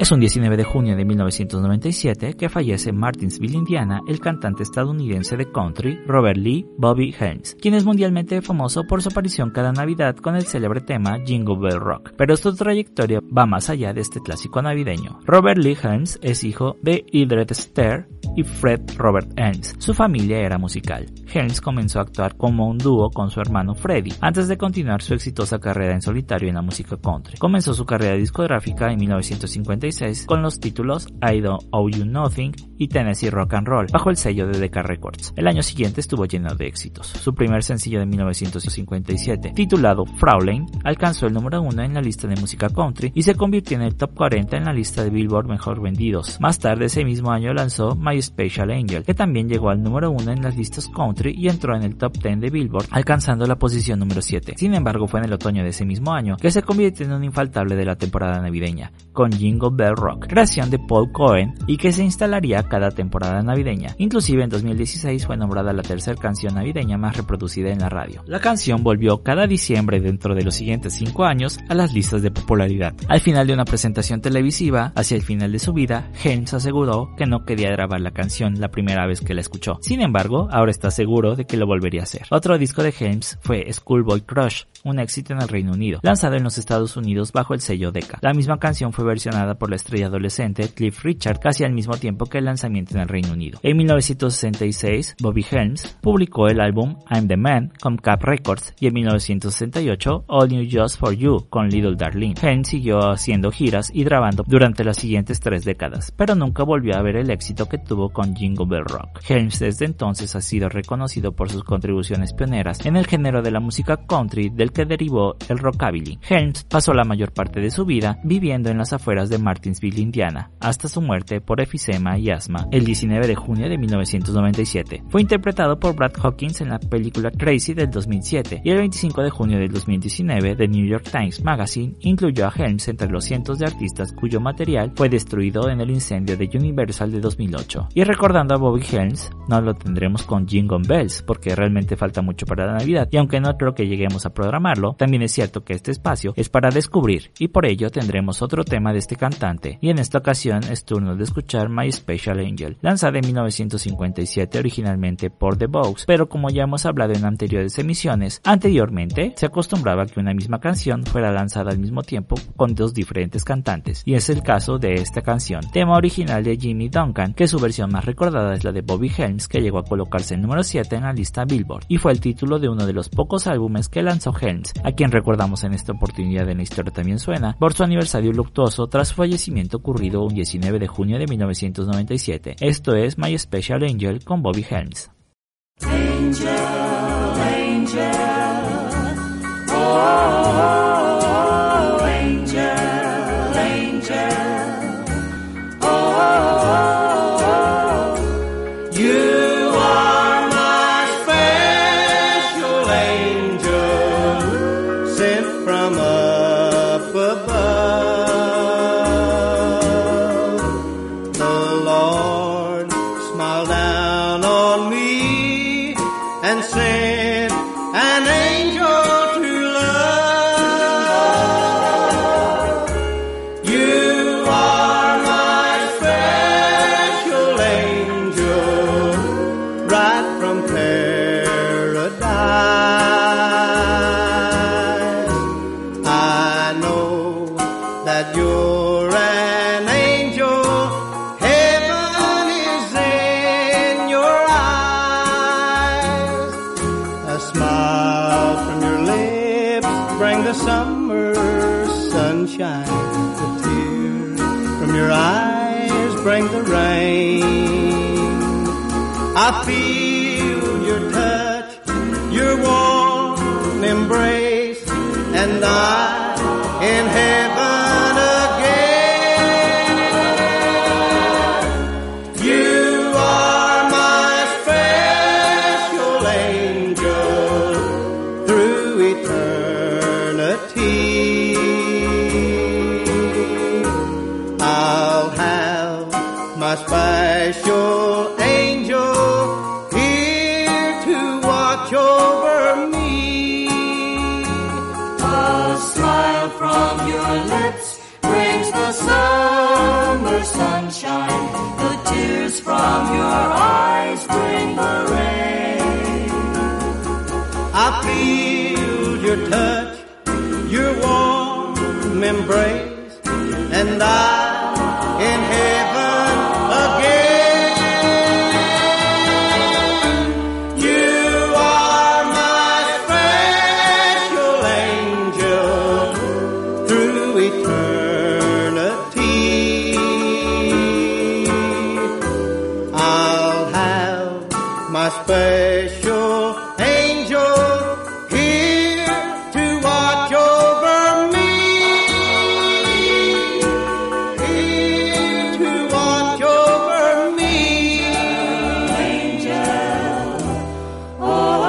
Es un 19 de junio de 1997 que fallece en Martinsville, Indiana, el cantante estadounidense de country Robert Lee Bobby Helms, quien es mundialmente famoso por su aparición cada Navidad con el célebre tema Jingle Bell Rock, pero su trayectoria va más allá de este clásico navideño. Robert Lee Helms es hijo de Hildred Stair y Fred Robert Helms. Su familia era musical. Helms comenzó a actuar como un dúo con su hermano Freddie, antes de continuar su exitosa carrera en solitario en la música country. Comenzó su carrera discográfica en 1956 con los títulos I Don't Owe You Nothing y Tennessee Rock and Roll, bajo el sello de Decca Records. El año siguiente estuvo lleno de éxitos. Su primer sencillo de 1957, titulado Fraulein, alcanzó el número 1 en la lista de música country y se convirtió en el top 40 en la lista de Billboard Mejor Vendidos. Más tarde ese mismo año lanzó My Special Angel, que también llegó al número 1 en las listas country y entró en el top 10 de Billboard, alcanzando la posición número 7. Sin embargo, fue en el otoño de ese mismo año que se convirtió en un infaltable de la temporada navideña, con Jingle Bell Rock, creación de Paul Cohen y que se instalaría cada temporada navideña. Inclusive en 2016 fue nombrada la tercera canción navideña más reproducida en la radio. La canción volvió cada diciembre dentro de los siguientes 5 años a las listas de popularidad. Al final de una presentación televisiva, hacia el final de su vida, Helms aseguró que no quería grabar la canción la primera vez que la escuchó. Sin embargo, ahora está seguro de que lo volvería a hacer. Otro disco de Helms fue Schoolboy Crush, un éxito en el Reino Unido, lanzado en los Estados Unidos bajo el sello Decca. La misma canción fue versionada por la estrella adolescente Cliff Richard casi al mismo tiempo que el lanzamiento en el Reino Unido. En 1966, Bobby Helms publicó el álbum I'm the Man con Cap Records y en 1968 All New Just For You con Little Darling. Helms siguió haciendo giras y grabando durante las siguientes 3 décadas, pero nunca volvió a ver el éxito que tuvo con Jingle Bell Rock. Helms desde entonces ha sido reconocido por sus contribuciones pioneras en el género de la música country del que derivó el rockabilly. Helms pasó la mayor parte de su vida viviendo en las afueras de Martinsville, Indiana, hasta su muerte por efisema y asma el 19 de junio de 1997. Fue interpretado por Brad Hawkins en la película Crazy del 2007 y el 25 de junio del 2019 The New York Times Magazine incluyó a Helms entre los cientos de artistas cuyo material fue destruido en el incendio de Universal de 2008. Y recordando a Bobby Helms, no lo tendremos con Jingle Bells porque realmente falta mucho para la Navidad y aunque no creo que lleguemos a programarlo, también es cierto que este espacio es para descubrir y por ello tendremos otro tema de este cantante y en esta ocasión es turno de escuchar My Special Angel, lanzada en 1957 originalmente por The Bogues, pero como ya hemos hablado en anteriores emisiones, anteriormente se acostumbraba que una misma canción fuera lanzada al mismo tiempo con dos diferentes cantantes y es el caso de esta canción, tema original de Jimmy Duncan, que su versión más recordada es la de Bobby Helms que llegó a colocarse en número 7 en la lista Billboard y fue el título de uno de los pocos álbumes que lanzó Helms, a quien recordamos en esta oportunidad en La Historia También Suena por su aniversario luctuoso tras su fallecimiento ocurrido un 19 de junio de 1997. Esto es My Special Angel con Bobby Helms. Angel, angel, oh, oh, oh. I feel your touch, your warm embrace, and I in heaven again. You are my special angel through eternity. I'll have my special angel. Brings the sun. the sunshine, the tears from your eyes bring the rain. I feel your touch, your warm embrace, and I in heaven again. Special angel here to watch over me, here to watch over me. Angel, oh, oh,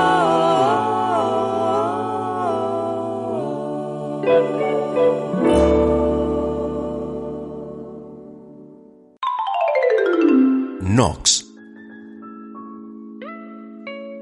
oh, oh. Nox.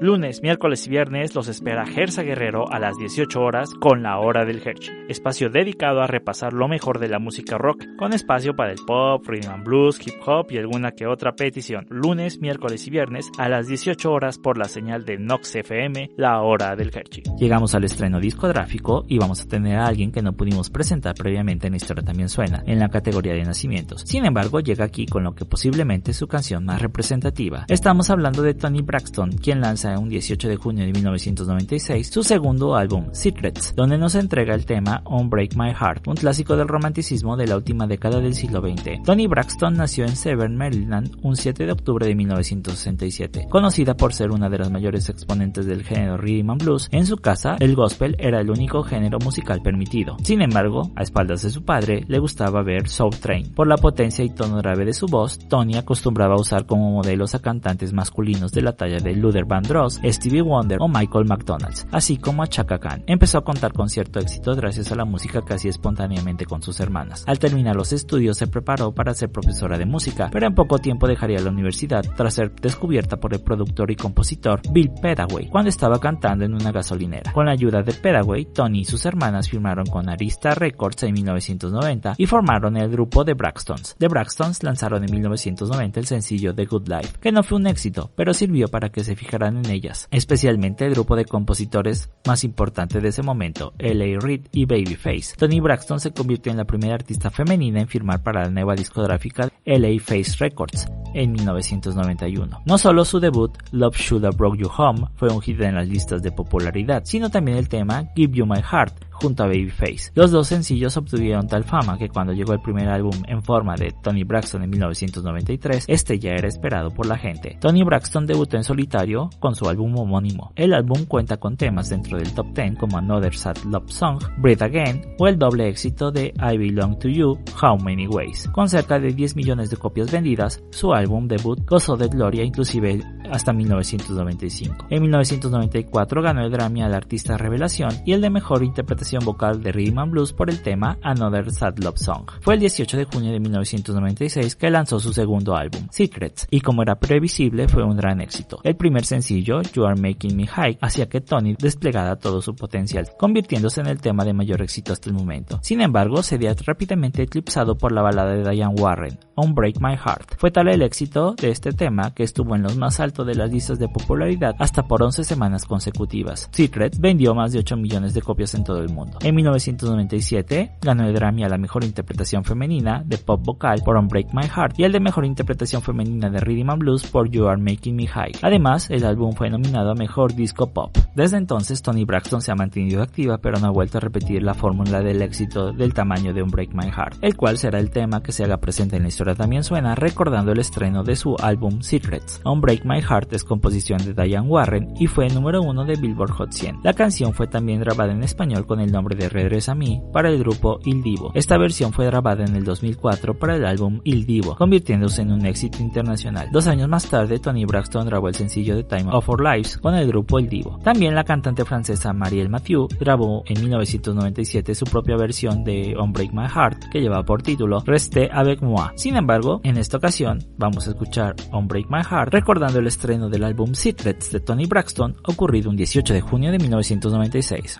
Lunes, miércoles y viernes los espera Gersa Guerrero a las 18 horas con La Hora del Hershey, espacio dedicado a repasar lo mejor de la música rock, con espacio para el pop, rhythm and blues, hip hop y alguna que otra petición. Lunes, miércoles y viernes a las 18 horas por la señal de Nox FM, La Hora del Hershey. Llegamos al estreno discográfico y vamos a tener a alguien que no pudimos presentar previamente en Historia También Suena, en la categoría de nacimientos. Sin embargo, llega aquí con lo que posiblemente es su canción más representativa. Estamos hablando de Toni Braxton, quien lanza un 18 de junio de 1996 su segundo álbum, Secrets, donde nos entrega el tema Unbreak My Heart, un clásico del romanticismo de la última década del siglo XX. Toni Braxton nació en Severn, Maryland, un 7 de octubre de 1967. Conocida por ser una de las mayores exponentes del género rhythm and blues, en su casa el gospel era el único género musical permitido. Sin embargo, a espaldas de su padre le gustaba ver Soul Train. Por la potencia y tono grave de su voz, Toni acostumbraba a usar como modelos a cantantes masculinos de la talla de Luther Vandross, Stevie Wonder o Michael McDonald's, así como a Chaka Khan. Empezó a contar con cierto éxito gracias a la música que hacía espontáneamente con sus hermanas. Al terminar los estudios se preparó para ser profesora de música, pero en poco tiempo dejaría la universidad tras ser descubierta por el productor y compositor Bill Pedaway cuando estaba cantando en una gasolinera. Con la ayuda de Pedaway, Toni y sus hermanas firmaron con Arista Records en 1990 y formaron el grupo The Braxtons. The Braxtons lanzaron en 1990 el sencillo The Good Life, que no fue un éxito, pero sirvió para que se fijaran en ellas, especialmente el grupo de compositores más importante de ese momento, L.A. Reid y Babyface. Toni Braxton se convirtió en la primera artista femenina en firmar para la nueva discográfica L.A. Face Records en 1991. No solo su debut, Love Should Have Brought You Home, fue un hit en las listas de popularidad, sino también el tema Give You My Heart, junto a Babyface. Los dos sencillos obtuvieron tal fama que cuando llegó el primer álbum en forma de Toni Braxton en 1993, este ya era esperado por la gente. Toni Braxton debutó en solitario con su álbum homónimo. El álbum cuenta con temas dentro del top 10 como Another Sad Love Song, Breathe Again o el doble éxito de I Belong to You, How Many Ways. Con cerca de 10 millones de copias vendidas, su álbum debut gozó de gloria inclusive hasta 1995. En 1994 ganó el Grammy al Artista Revelación y el de Mejor Interpretación vocal de Rhythm and Blues por el tema Another Sad Love Song. Fue el 18 de junio de 1996 que lanzó su segundo álbum, Secrets, y como era previsible fue un gran éxito. El primer sencillo, You Are Making Me High, hacía que Toni desplegara todo su potencial, convirtiéndose en el tema de mayor éxito hasta el momento. Sin embargo, sería rápidamente eclipsado por la balada de Diane Warren, Unbreak My Heart. Fue tal el éxito de este tema que estuvo en los más altos de las listas de popularidad hasta por 11 semanas consecutivas. Secrets vendió más de 8 millones de copias en todo el mundo. En 1997 ganó el Grammy a la Mejor Interpretación Femenina de Pop Vocal por Unbreak My Heart y el de Mejor Interpretación Femenina de Rhythm and Blues por You Are Making Me High. Además, el álbum fue nominado a Mejor Disco Pop. Desde entonces, Toni Braxton se ha mantenido activa, pero no ha vuelto a repetir la fórmula del éxito del tamaño de Unbreak My Heart, el cual será el tema que se haga presente en la Historia También Suena, recordando el estreno de su álbum Secrets. Unbreak My Heart es composición de Diane Warren y fue número 1 de Billboard Hot 100. La canción fue también grabada en español con el nombre de Regresa a mí para el grupo Il Divo. Esta versión fue grabada en el 2004 para el álbum Il Divo, convirtiéndose en un éxito internacional. 2 años más tarde, Toni Braxton grabó el sencillo de Time of Our Lives con el grupo Il Divo. También la cantante francesa Marielle Mathieu grabó en 1997 su propia versión de Unbreak My Heart, que lleva por título Restez Avec Moi. Sin embargo, en esta ocasión vamos a escuchar Unbreak My Heart recordando el estreno del álbum Secrets de Toni Braxton, ocurrido un 18 de junio de 1996.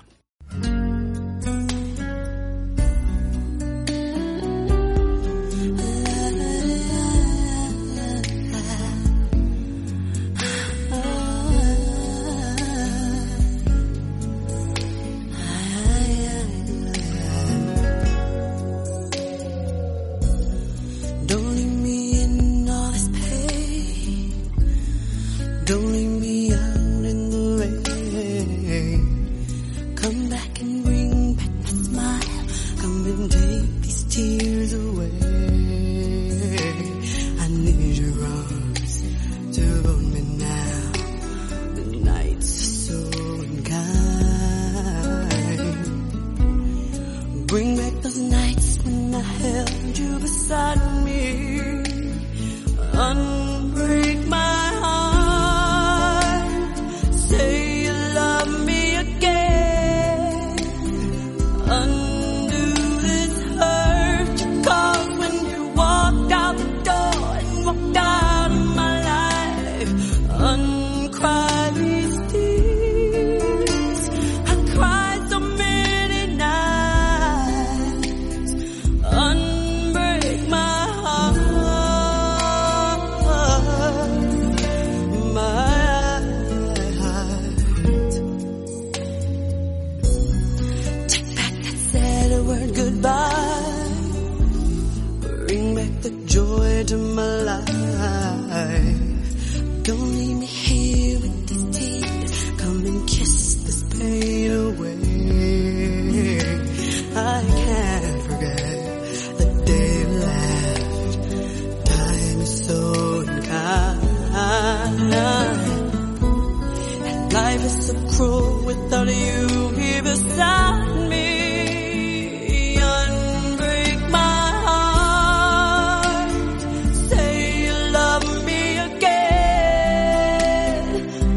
Life is so cruel without you here beside me. Unbreak my heart. Say you love me again.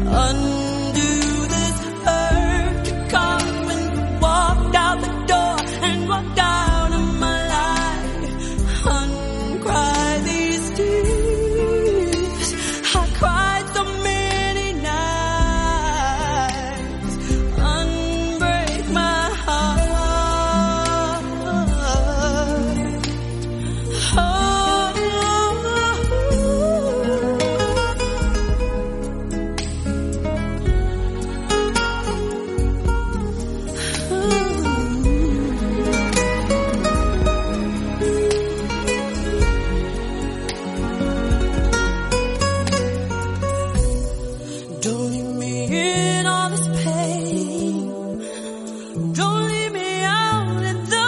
Undo this hurt. You come and walked out the door and walked out of my life. Uncry these tears. I cried so many nights. Unbreak my heart. Don't leave me in all this pain. Don't leave me out in the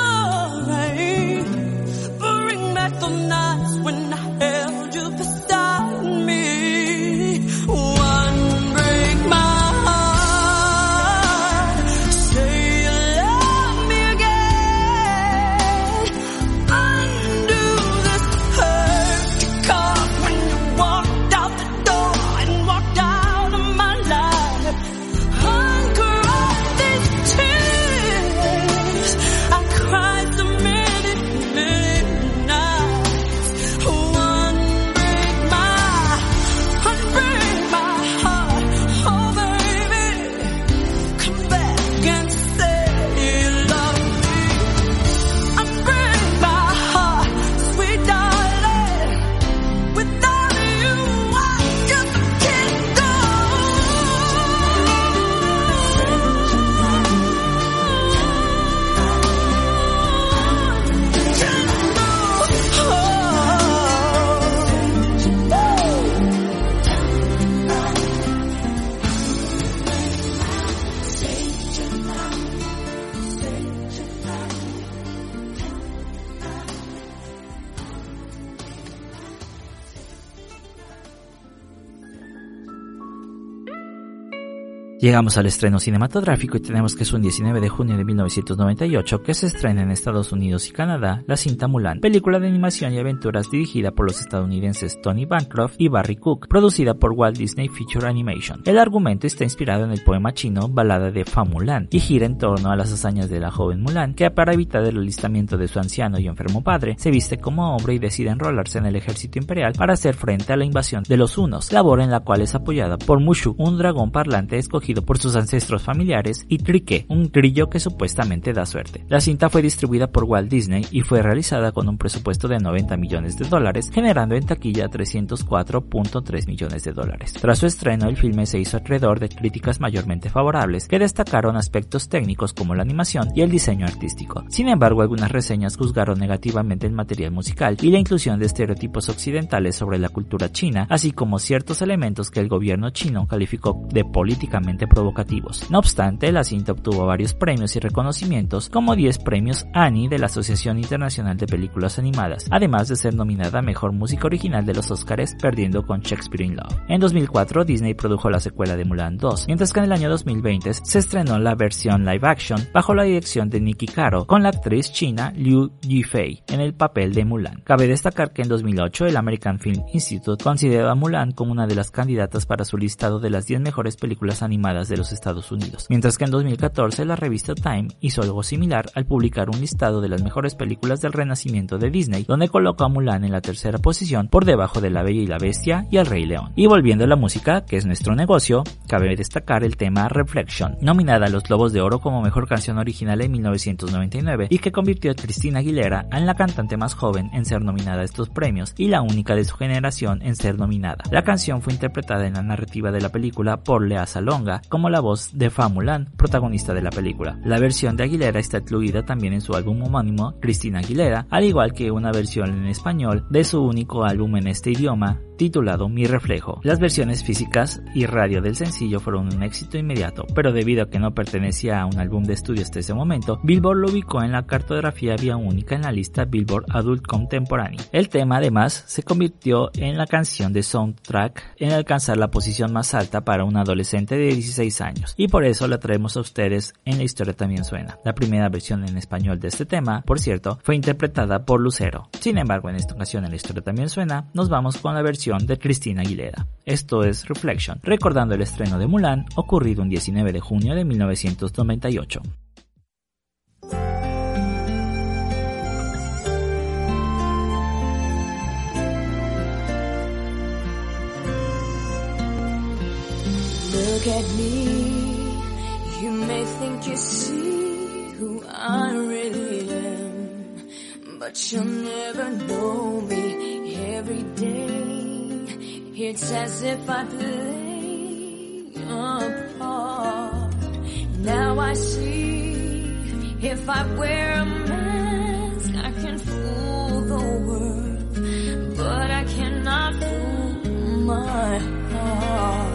rain. Bring back the nights when I held you beside me. Unbreak my heart. Say you love me again. Undo this hurt you caused when you walked out the door and walked out of my life. Uncry these tears. I cried so many, many nights. Unbreak my heart. Oh baby, come back and say you love me. Unbreak my heart, sweet darling. Without you, I'm just a kid Llegamos al estreno cinematográfico y tenemos que es un 19 de junio de 1998 que se estrena en Estados Unidos y Canadá la cinta Mulan, película de animación y aventuras dirigida por los estadounidenses Tony Bancroft y Barry Cook, producida por Walt Disney Feature Animation. El argumento está inspirado en el poema chino Balada de Fa Mulan y gira en torno a las hazañas de la joven Mulan, que para evitar el alistamiento de su anciano y enfermo padre, se viste como hombre y decide enrolarse en el ejército imperial para hacer frente a la invasión de los Hunos, labor en la cual es apoyada por Mushu, un dragón parlante escogido por sus ancestros familiares, y Trique, un grillo que supuestamente da suerte. La cinta fue distribuida por Walt Disney y fue realizada con un presupuesto de $90 millones, generando en taquilla $304.3 millones. Tras su estreno, el filme se hizo acreedor de críticas mayormente favorables, que destacaron aspectos técnicos como la animación y el diseño artístico. Sin embargo, algunas reseñas juzgaron negativamente el material musical y la inclusión de estereotipos occidentales sobre la cultura china, así como ciertos elementos que el gobierno chino calificó de políticamente provocativos. No obstante, la cinta obtuvo varios premios y reconocimientos, como 10 premios Annie de la Asociación Internacional de Películas Animadas, además de ser nominada a Mejor Música Original de los Oscars, perdiendo con Shakespeare in Love. En 2004, Disney produjo la secuela de Mulan 2, mientras que en el año 2020 se estrenó la versión live action bajo la dirección de Nikki Caro, con la actriz china Liu Yifei en el papel de Mulan. Cabe destacar que en 2008 el American Film Institute consideró a Mulan como una de las candidatas para su listado de las 10 mejores películas animadas de los Estados Unidos, mientras que en 2014 la revista Time hizo algo similar al publicar un listado de las mejores películas del renacimiento de Disney, donde colocó a Mulan en la tercera posición, por debajo de La Bella y la Bestia y El Rey León. Y volviendo a la música, que es nuestro negocio, cabe destacar el tema Reflection, nominada a los Globos de Oro como mejor canción original en 1999 y que convirtió a Christina Aguilera en la cantante más joven en ser nominada a estos premios y la única de su generación en ser nominada. La canción fue interpretada en la narrativa de la película por Lea Salonga como la voz de Fa Mulan, protagonista de la película. La versión de Aguilera está incluida también en su álbum homónimo, Christina Aguilera, al igual que una versión en español de su único álbum en este idioma, titulado Mi Reflejo. Las versiones físicas y radio del sencillo fueron un éxito inmediato, pero debido a que no pertenecía a un álbum de estudio hasta ese momento, Billboard lo ubicó en la cartografía vía única en la lista Billboard Adult Contemporary. El tema además se convirtió en la canción de soundtrack en alcanzar la posición más alta para un adolescente de 17 16 años, y por eso la traemos a ustedes en La Historia También Suena. La primera versión en español de este tema, por cierto, fue interpretada por Lucero. Sin embargo, en esta ocasión en La Historia También Suena, nos vamos con la versión de Cristina Aguilera. Esto es Reflection, recordando el estreno de Mulan, ocurrido un 19 de junio de 1998. Look at me, you may think you see who I really am, but you'll never know me every day. It's as if I play a part. Now I see, if I wear a mask, I can fool the world, but I cannot fool my heart.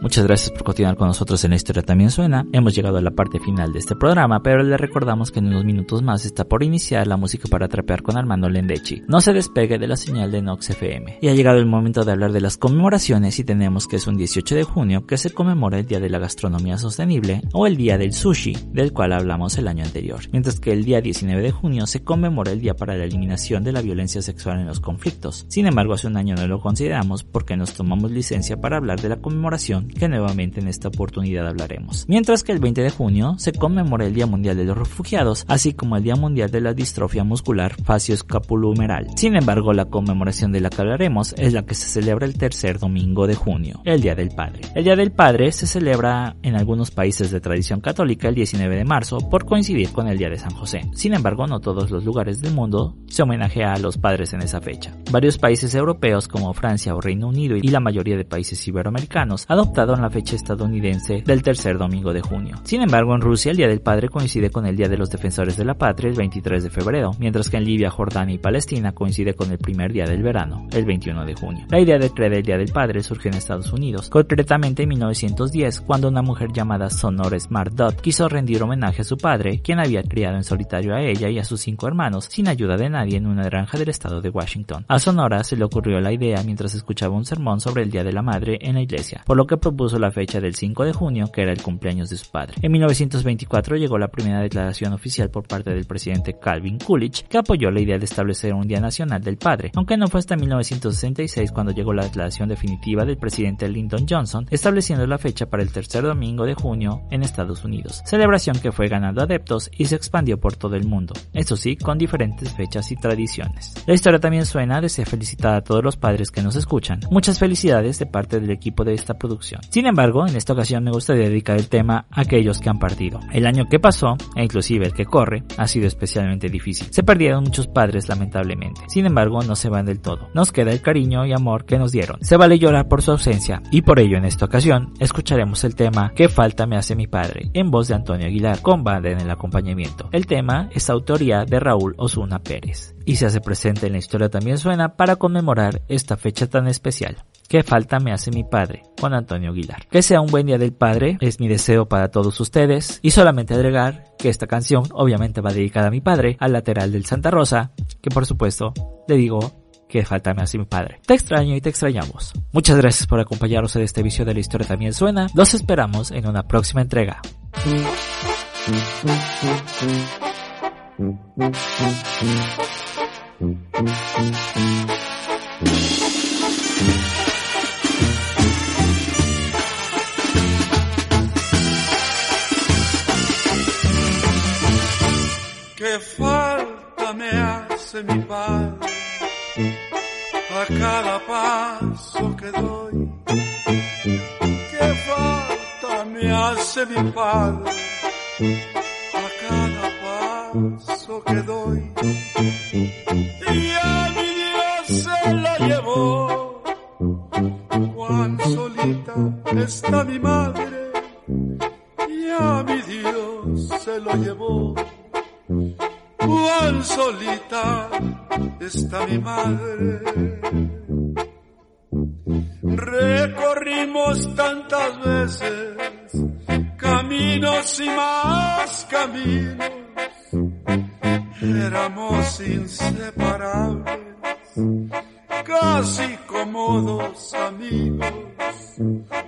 Muchas gracias por continuar con nosotros en La Historia También Suena. Hemos llegado a la parte final de este programa, pero le recordamos que en unos minutos más está por iniciar La Música para Trapear con Armando Lendechi. No se despegue de la señal de Nox FM. Y ha llegado el momento de hablar de las conmemoraciones, y tenemos que es un 18 de junio que se conmemora el Día de la Gastronomía Sostenible o el Día del Sushi, del cual hablamos el año anterior. Mientras que el día 19 de junio se conmemora el Día para la Eliminación de la Violencia Sexual en los Conflictos. Sin embargo, hace un año no lo consideramos porque nos tomamos licencia para hablar de la conmemoración, que nuevamente en esta oportunidad hablaremos. Mientras que el 20 de junio se conmemora el Día Mundial de los Refugiados, así como el Día Mundial de la Distrofia Muscular Facio-Escapulumeral. Sin embargo, la conmemoración de la que hablaremos es la que se celebra el tercer domingo de junio, el Día del Padre. El Día del Padre se celebra en algunos países de tradición católica el 19 de marzo por coincidir con el Día de San José. Sin embargo, no todos los lugares del mundo se homenajea a los padres en esa fecha. Varios países europeos como Francia o Reino Unido y la mayoría de países iberoamericanos adoptan adoptado en la fecha estadounidense del tercer domingo de junio. Sin embargo, en Rusia el Día del Padre coincide con el Día de los Defensores de la Patria, el 23 de febrero, mientras que en Libia, Jordania y Palestina coincide con el primer día del verano, el 21 de junio. La idea de crear el Día del Padre surge en Estados Unidos, concretamente en 1910, cuando una mujer llamada Sonora Smart Dodd quiso rendir homenaje a su padre, quien había criado en solitario a ella y a sus 5 hermanos, sin ayuda de nadie, en una granja del estado de Washington. A Sonora se le ocurrió la idea mientras escuchaba un sermón sobre el Día de la Madre en la iglesia, por lo que propuso la fecha del 5 de junio, que era el cumpleaños de su padre. En 1924 llegó la primera declaración oficial por parte del presidente Calvin Coolidge, que apoyó la idea de establecer un Día Nacional del Padre, aunque no fue hasta 1966 cuando llegó la declaración definitiva del presidente Lyndon Johnson, estableciendo la fecha para el tercer domingo de junio en Estados Unidos, celebración que fue ganando adeptos y se expandió por todo el mundo, eso sí, con diferentes fechas y tradiciones. La historia también suena de ser felicitada a todos los padres que nos escuchan. Muchas felicidades de parte del equipo de esta producción. Sin embargo, en esta ocasión me gustaría dedicar el tema a aquellos que han partido. El año que pasó, e inclusive el que corre, ha sido especialmente difícil. Se perdieron muchos padres, lamentablemente. Sin embargo, no se van del todo. Nos queda el cariño y amor que nos dieron. Se vale llorar por su ausencia, y por ello en esta ocasión escucharemos el tema ¿Qué falta me hace mi padre?, en voz de Antonio Aguilar, con banda en el acompañamiento. El tema es autoría de Raúl Osuna Pérez, y se hace presente en La Historia También Suena para conmemorar esta fecha tan especial. ¿Qué falta me hace mi padre?, con Antonio Aguilar. Que sea un buen Día del Padre, es mi deseo para todos ustedes, y solamente agregar que esta canción obviamente va dedicada a mi padre, al lateral del Santa Rosa, que por supuesto le digo que falta me hace mi padre. Te extraño y te extrañamos. Muchas gracias por acompañarnos en este episodio de La Historia También Suena. Los esperamos en una próxima entrega. Qué falta me hace mi padre a cada paso que doy. Qué falta me hace mi padre a cada paso que doy. Y a mi Dios se la llevó. Cuán solita está mi madre, y a mi Dios se lo llevó. Cuán solita está mi madre. Recorrimos tantas veces caminos y más caminos. Éramos inseparables, casi como dos amigos.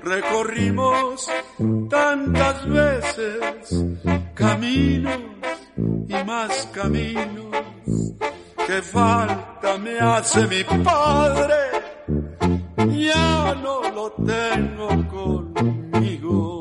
Recorrimos tantas veces caminos y más caminos. Que falta me hace mi padre, ya no lo tengo conmigo.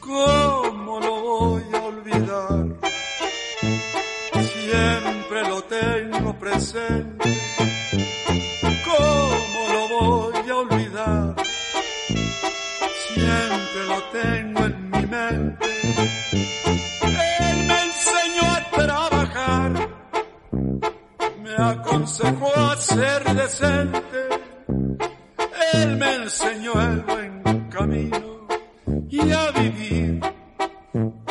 ¿Cómo lo voy a olvidar? Siempre lo tengo presente. ¿Cómo lo voy a olvidar? Siempre lo tengo en mi mente. Él me enseñó a trabajar, me aconsejó a ser decente. Él me enseñó el buen camino y a vivir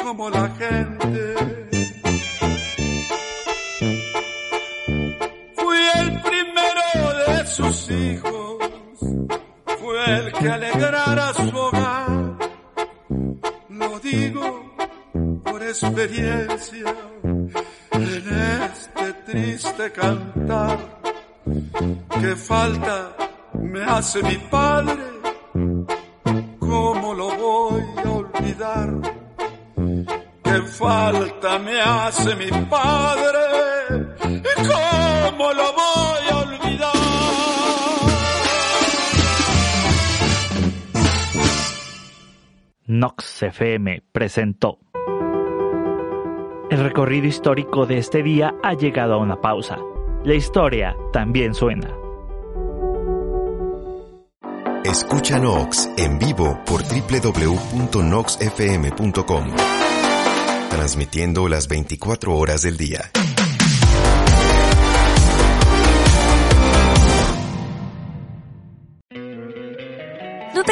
como la gente. Fui el primero de sus hijos, fue el que alegrara su hogar. Lo digo por experiencia en este triste cantar. Que falta me hace mi padre, ¿cómo lo voy a olvidar? Que falta me hace mi padre, ¿cómo lo voy a olvidar? Nox FM presentó. El recorrido histórico de este día ha llegado a una pausa. La historia también suena. Escucha Nox en vivo por www.noxfm.com, transmitiendo las 24 horas del día. ¿No te